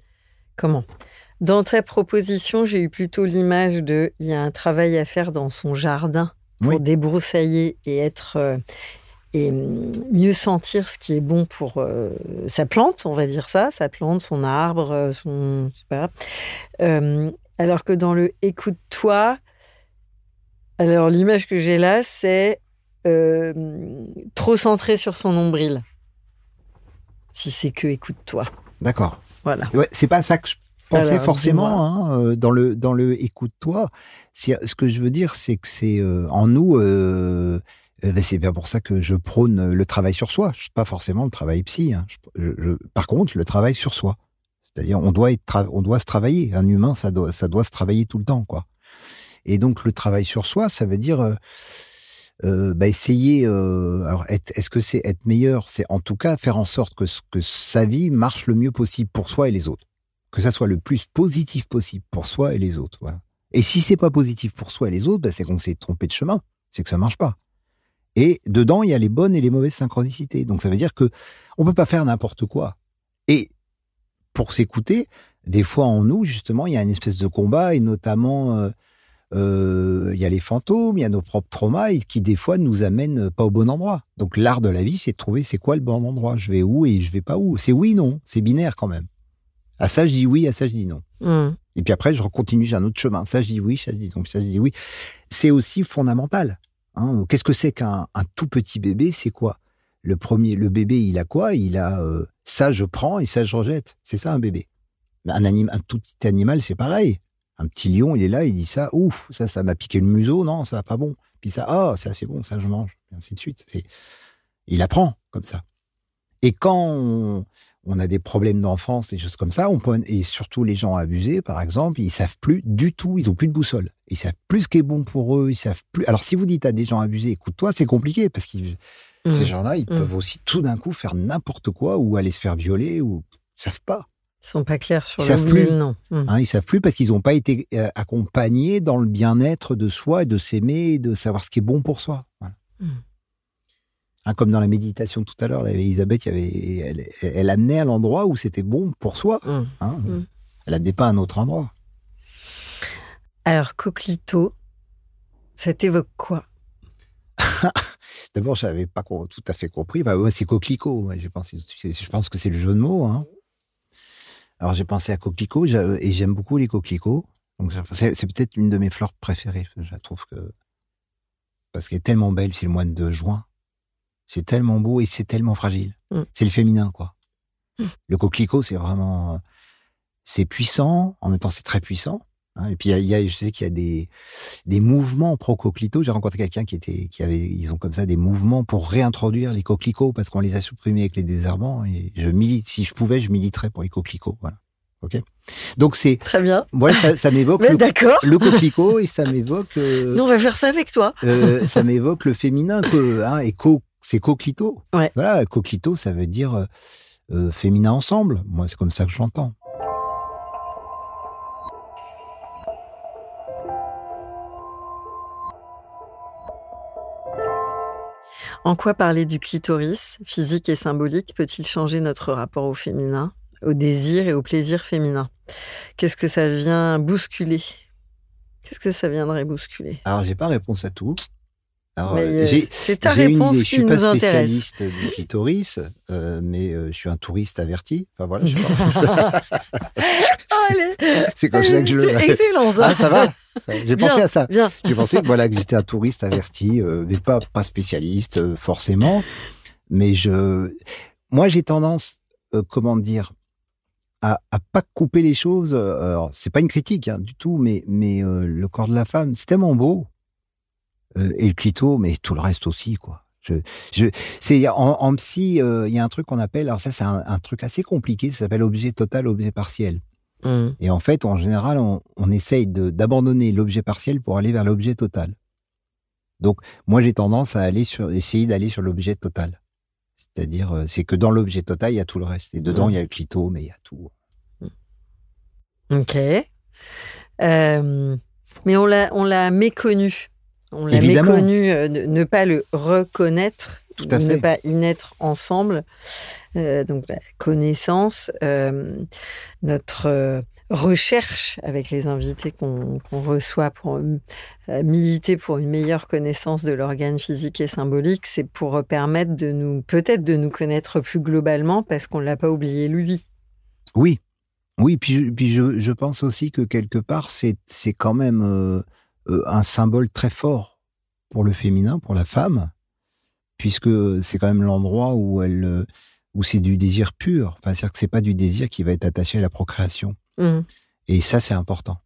comment ? Dans ta proposition, j'ai eu plutôt l'image de « il y a un travail à faire dans son jardin pour oui. débroussailler et être… Euh, » et mieux sentir ce qui est bon pour euh, sa plante, on va dire ça, sa plante, son arbre, son... je sais pas. Euh, alors que dans le « écoute-toi », alors l'image que j'ai là, c'est euh, trop centré sur son nombril. Si c'est que « écoute-toi ». D'accord. Voilà. Ouais, c'est pas ça que je pensais alors, forcément, hein, dans le, dans le « écoute-toi ». Ce que je veux dire, c'est que c'est euh, en nous... Euh, Ben c'est bien pour ça que je prône le travail sur soi. Pas forcément le travail psy. Hein. Je, je, par contre, le travail sur soi. C'est-à-dire, on doit, être tra- on doit se travailler. Un humain, ça doit, ça doit se travailler tout le temps, quoi. Et donc, le travail sur soi, ça veut dire euh, euh, ben essayer... Euh, alors, être, est-ce que c'est être meilleur ? C'est en tout cas faire en sorte que, que sa vie marche le mieux possible pour soi et les autres. Que ça soit le plus positif possible pour soi et les autres. Voilà. Et si c'est pas positif pour soi et les autres, ben c'est qu'on s'est trompé de chemin. C'est que ça marche pas. Et dedans, il y a les bonnes et les mauvaises synchronicités. Donc, ça veut dire qu'on ne peut pas faire n'importe quoi. Et pour s'écouter, des fois en nous, justement, il y a une espèce de combat, et notamment, euh, euh, il y a les fantômes, il y a nos propres traumas, et qui, des fois, ne nous amènent pas au bon endroit. Donc, l'art de la vie, c'est de trouver c'est quoi le bon endroit. Je vais où et je ne vais pas où. C'est oui, non. C'est binaire, quand même. À ça, je dis oui, à ça, je dis non. Mmh. Et puis après, je continue, j'ai un autre chemin. Ça, je dis oui, ça, je dis non. Ça, je dis oui. C'est aussi fondamental. Hein, qu'est-ce que c'est qu'un un tout petit bébé ? C'est quoi ? Le premier, le bébé, il a quoi ? Il a euh, ça, je prends et ça, je rejette. C'est ça, un bébé. Un, anim, un tout petit animal, c'est pareil. Un petit lion, il est là, il dit ça, ouf, ça, ça m'a piqué le museau, non, ça va pas bon. Puis ça, ah, oh, ça, c'est bon, ça, je mange. Et ainsi de suite. C'est, il apprend comme ça. Et quand on, on a des problèmes d'enfance, des choses comme ça, on peut, et surtout les gens abusés, par exemple, ils savent plus du tout, ils ont plus de boussole. Ils savent plus ce qui est bon pour eux, ils savent plus. Alors, si vous dites à des gens abusés, écoute-toi, c'est compliqué, parce que mmh. ces gens-là, ils mmh. peuvent aussi tout d'un coup faire n'importe quoi, ou aller se faire violer, ou ils savent pas. Ils sont pas clairs sur le voulu, non. Mmh. Hein, ils savent plus parce qu'ils ont pas été accompagnés dans le bien-être de soi, et de s'aimer, et de savoir ce qui est bon pour soi. Voilà. Mmh. Hein, comme dans la méditation tout à l'heure, là, Elisabeth, il y avait, elle, elle, elle amenait à l'endroit où c'était bon pour soi. Mmh. Hein, mmh. Elle n'amenait pas à un autre endroit. Alors, Coquelicot, ça t'évoque quoi ? D'abord, je n'avais pas tout à fait compris. Bah, ouais, c'est Coquelicot. Ouais, je, pense, je pense que c'est le jeu de mots. Hein. Alors, j'ai pensé à Coquelicot et j'aime beaucoup les coquelicots. Donc, c'est, c'est peut-être une de mes fleurs préférées. Je la trouve que... Parce qu'elle est tellement belle, c'est le mois de juin. C'est tellement beau et c'est tellement fragile. Mmh. C'est le féminin, quoi. Mmh. Le coquelicot, c'est vraiment... C'est puissant, en même temps, c'est très puissant. Hein. Et puis, il y a, je sais qu'il y a des, des mouvements pro-coquelicot. J'ai rencontré quelqu'un qui était... Qui avait, ils ont comme ça des mouvements pour réintroduire les coquelicots parce qu'on les a supprimés avec les désherbants. Et je milite, si je pouvais, je militerais pour les coquelicots. Voilà. OK ? Donc, c'est... Très bien. Voilà, ça, ça m'évoque le, le coquelicot et ça m'évoque... Euh, Nous, on va faire ça avec toi. euh, ça m'évoque le féminin que, hein, et co c'est Coquito. Ouais. Voilà, Coquito, ça veut dire euh, euh, féminin ensemble. Moi, c'est comme ça que j'entends. En quoi parler du clitoris, physique et symbolique, peut-il changer notre rapport au féminin, au désir et au plaisir féminin ? Qu'est-ce que ça vient bousculer ? Qu'est-ce que ça viendrait bousculer ? Alors, j'ai pas réponse à tout. Alors, mais j'ai, c'est ta j'ai réponse idée. Qui nous intéresse. Je ne suis pas spécialiste du clitoris, euh, mais euh, je suis un touriste averti. Enfin voilà. Je Allez, c'est comme ça que je c'est le. C'est excellent ça. Ah, ça va. J'ai bien, pensé à ça. Bien. J'ai pensé que voilà que j'étais un touriste averti, euh, mais pas pas spécialiste euh, forcément. Mais je, moi j'ai tendance, euh, comment dire, à à pas couper les choses. Alors c'est pas une critique hein, du tout, mais mais euh, le corps de la femme c'est tellement beau. Euh, et le clito, mais tout le reste aussi, quoi. Je, je, c'est, en, en psy, il euh, y a un truc qu'on appelle, alors ça, c'est un, un truc assez compliqué, ça s'appelle objet total, objet partiel. Mmh. Et en fait, en général, on, on essaye de, d'abandonner l'objet partiel pour aller vers l'objet total. Donc, moi, j'ai tendance à aller sur, essayer d'aller sur l'objet total. C'est-à-dire, c'est que dans l'objet total, il y a tout le reste. Et dedans, il mmh. y a le clito, mais il y a tout. Mmh. Ok. Euh, mais on l'a, on l'a méconnu. On l'a Évidemment. méconnu, euh, ne pas le reconnaître, ne pas y naître ensemble. Euh, donc la connaissance, euh, notre euh, recherche avec les invités qu'on, qu'on reçoit pour euh, militer pour une meilleure connaissance de l'organe physique et symbolique, c'est pour permettre de nous, peut-être de nous connaître plus globalement parce qu'on ne l'a pas oublié lui. Oui, oui. Puis, puis je, je pense aussi que quelque part, c'est, c'est quand même... Euh... Euh, un symbole très fort pour le féminin, pour la femme, puisque c'est quand même l'endroit où elle, où c'est du désir pur. Enfin, c'est-à-dire que c'est pas du désir qui va être attaché à la procréation. Mmh. Et ça, c'est important.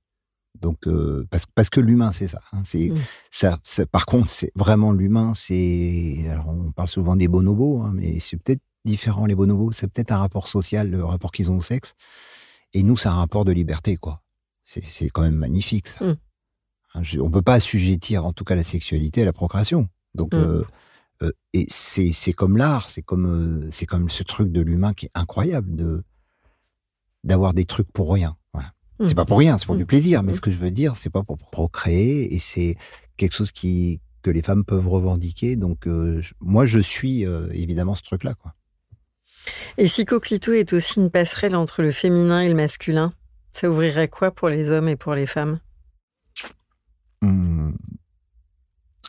Donc, euh, parce, parce que l'humain, c'est ça. Hein, c'est mmh. ça, ça. Par contre, c'est vraiment l'humain. C'est. Alors, on parle souvent des bonobos, hein, mais c'est peut-être différent les bonobos. C'est peut-être un rapport social, le rapport qu'ils ont au sexe. Et nous, c'est un rapport de liberté, quoi. C'est, c'est quand même magnifique, ça. Mmh. On ne peut pas assujettir, en tout cas, la sexualité à la procréation. Donc, mmh. euh, euh, et c'est, c'est comme l'art, c'est comme, euh, c'est comme ce truc de l'humain qui est incroyable, de, d'avoir des trucs pour rien. Voilà. Mmh. C'est pas pour rien, c'est pour mmh. du plaisir, mais mmh. ce que je veux dire, c'est pas pour procréer, et c'est quelque chose qui, que les femmes peuvent revendiquer. Donc, euh, je, moi, je suis euh, évidemment ce truc-là, quoi. Et si Coquelicot est aussi une passerelle entre le féminin et le masculin, ça ouvrirait quoi pour les hommes et pour les femmes ?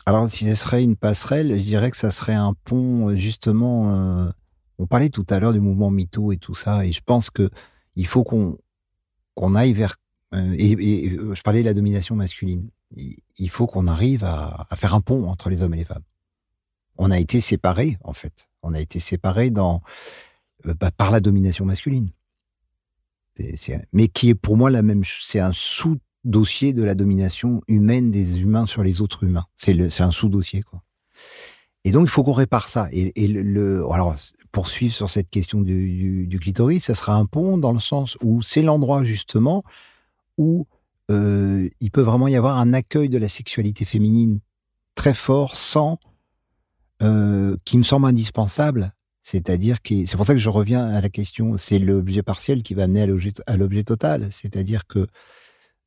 Alors, si ce serait une passerelle, je dirais que ça serait un pont, justement... Euh, on parlait tout à l'heure du mouvement MeToo et tout ça, et je pense qu'il faut qu'on, qu'on aille vers... Euh, et, et je parlais de la domination masculine. Il faut qu'on arrive à, à faire un pont entre les hommes et les femmes. On a été séparés, en fait. On a été séparés dans, euh, bah, par la domination masculine. C'est, c'est, mais qui est pour moi la même... C'est un sous dossier de la domination humaine des humains sur les autres humains. C'est, le, c'est un sous-dossier, quoi. Et donc, il faut qu'on répare ça. Et, et le, le, alors, poursuivre sur cette question du, du, du clitoris, ça sera un pont dans le sens où c'est l'endroit, justement, où euh, il peut vraiment y avoir un accueil de la sexualité féminine très fort, sans, euh, qui me semble indispensable. C'est-à-dire que, c'est pour ça que je reviens à la question, c'est l'objet partiel qui va amener à l'objet, à l'objet total. C'est-à-dire que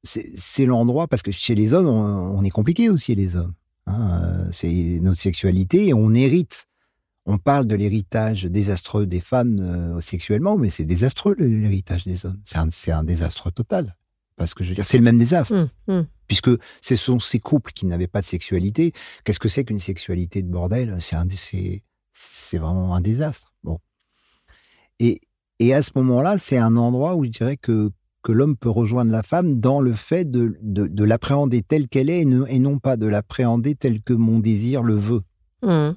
C'est, c'est l'endroit, parce que chez les hommes, on, on est compliqué aussi, les hommes. Hein, c'est notre sexualité et on hérite. On parle de l'héritage désastreux des femmes euh, sexuellement, mais c'est désastreux l'héritage des hommes. C'est un, c'est un désastre total. Parce que je veux dire, c'est le même désastre. Mmh, mmh. Puisque ce sont ces couples qui n'avaient pas de sexualité. Qu'est-ce que c'est qu'une sexualité de bordel ? C'est, un, c'est, c'est vraiment un désastre. Bon. Et, et à ce moment-là, c'est un endroit où je dirais que que l'homme peut rejoindre la femme dans le fait de, de, de l'appréhender telle qu'elle est et, ne, et non pas de l'appréhender telle que mon désir le veut. Mmh.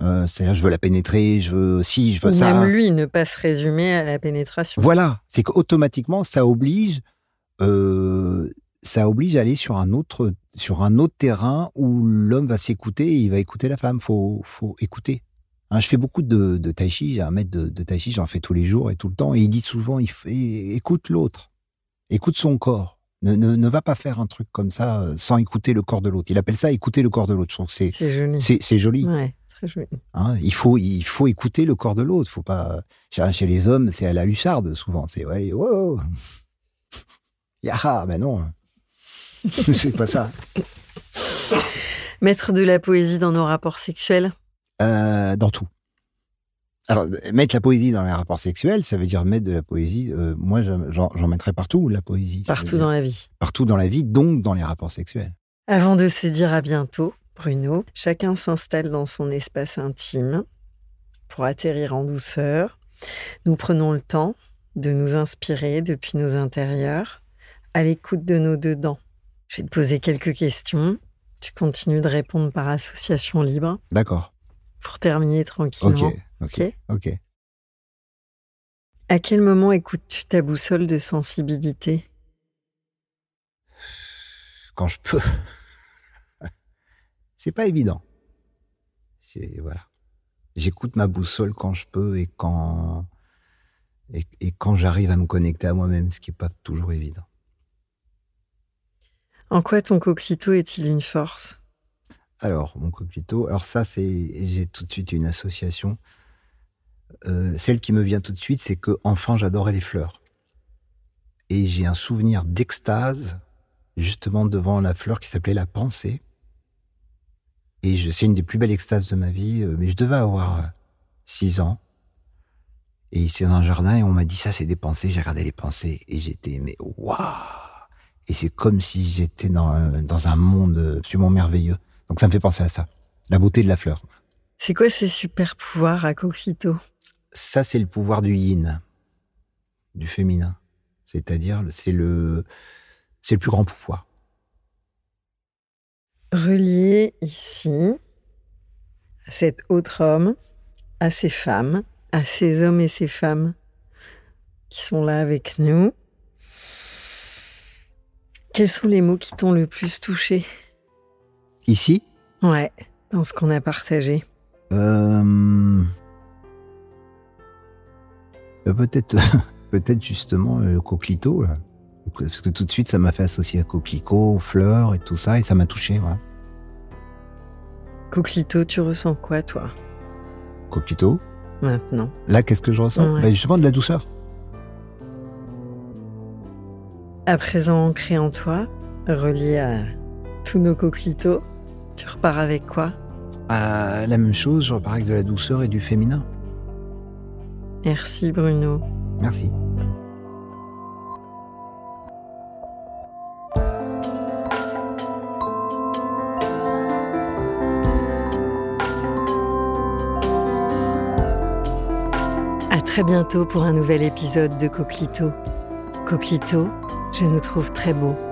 Euh, c'est-à-dire, je veux la pénétrer, je veux si, je veux Même ça. Même lui ne pas se résumer à la pénétration. Voilà, c'est qu'automatiquement, ça oblige, euh, ça oblige à aller sur un, autre, sur un autre terrain où l'homme va s'écouter et il va écouter la femme. Il faut, faut écouter. Hein, je fais beaucoup de, de tai chi, j'ai un maître de, de tai chi, j'en fais tous les jours et tout le temps, et il dit souvent, il fait, écoute l'autre. Écoute son corps. Ne, ne, ne va pas faire un truc comme ça sans écouter le corps de l'autre. Il appelle ça écouter le corps de l'autre. Je trouve que c'est, c'est joli. C'est, c'est joli. Ouais, très joli. Hein, il, faut, il faut écouter le corps de l'autre. Faut pas... chez, chez les hommes, c'est à la hussarde souvent. C'est ouais, wow, yaha, ben non. C'est pas ça. Mettre de la poésie dans nos rapports sexuels euh, Dans tout. Alors, mettre la poésie dans les rapports sexuels, ça veut dire mettre de la poésie... Euh, moi, j'en, j'en mettrais partout, la poésie. Partout dans la vie. Partout dans la vie, donc dans les rapports sexuels. Avant de se dire à bientôt Bruno. Chacun s'installe dans son espace intime pour atterrir en douceur. Nous prenons le temps de nous inspirer depuis nos intérieurs, à l'écoute de nos dedans. Je vais te poser quelques questions. Tu continues de répondre par association libre. D'accord. Pour terminer tranquillement. Ok, ok, ok. À quel moment écoutes-tu ta boussole de sensibilité ? Quand je peux. C'est pas évident. C'est, voilà. J'écoute ma boussole quand je peux et quand, et, et quand j'arrive à me connecter à moi-même, ce qui n'est pas toujours évident. En quoi ton coquito est-il une force ? Alors, mon coquito, alors ça, c'est, j'ai tout de suite une association. Euh, celle qui me vient tout de suite, c'est qu'enfant, j'adorais les fleurs. Et j'ai un souvenir d'extase, justement devant la fleur qui s'appelait la pensée. Et je, c'est une des plus belles extases de ma vie, mais je devais avoir six ans. Et j'étais dans un jardin et on m'a dit ça, c'est des pensées. J'ai regardé les pensées et j'étais, mais waouh! Et c'est comme si j'étais dans un, dans un monde absolument merveilleux. Donc ça me fait penser à ça, la beauté de la fleur. C'est quoi ces super pouvoirs à Coquito ? Ça, c'est le pouvoir du yin, du féminin. C'est-à-dire, c'est le, c'est le plus grand pouvoir. Relié ici à cet autre homme, à ces femmes, à ces hommes et ces femmes qui sont là avec nous. Quels sont les mots qui t'ont le plus touché ? Ici ? Ouais, dans ce qu'on a partagé. Euh... Peut-être, peut-être justement le coquelicot, là. Parce que tout de suite, ça m'a fait associer à coquelicot, aux fleurs et tout ça, et ça m'a touché, ouais. Coquelicot, tu ressens quoi, toi ? Coquelicot ? Maintenant. Là, qu'est-ce que je ressens ? Ouais. Bah, justement, de la douceur. À présent ancré en toi, relié à tous nos coquelitos, tu repars avec quoi ? euh, La même chose, je repars avec de la douceur et du féminin. Merci Bruno. Merci. À très bientôt pour un nouvel épisode de Coquelicot. Coquelicot, je nous trouve très beaux.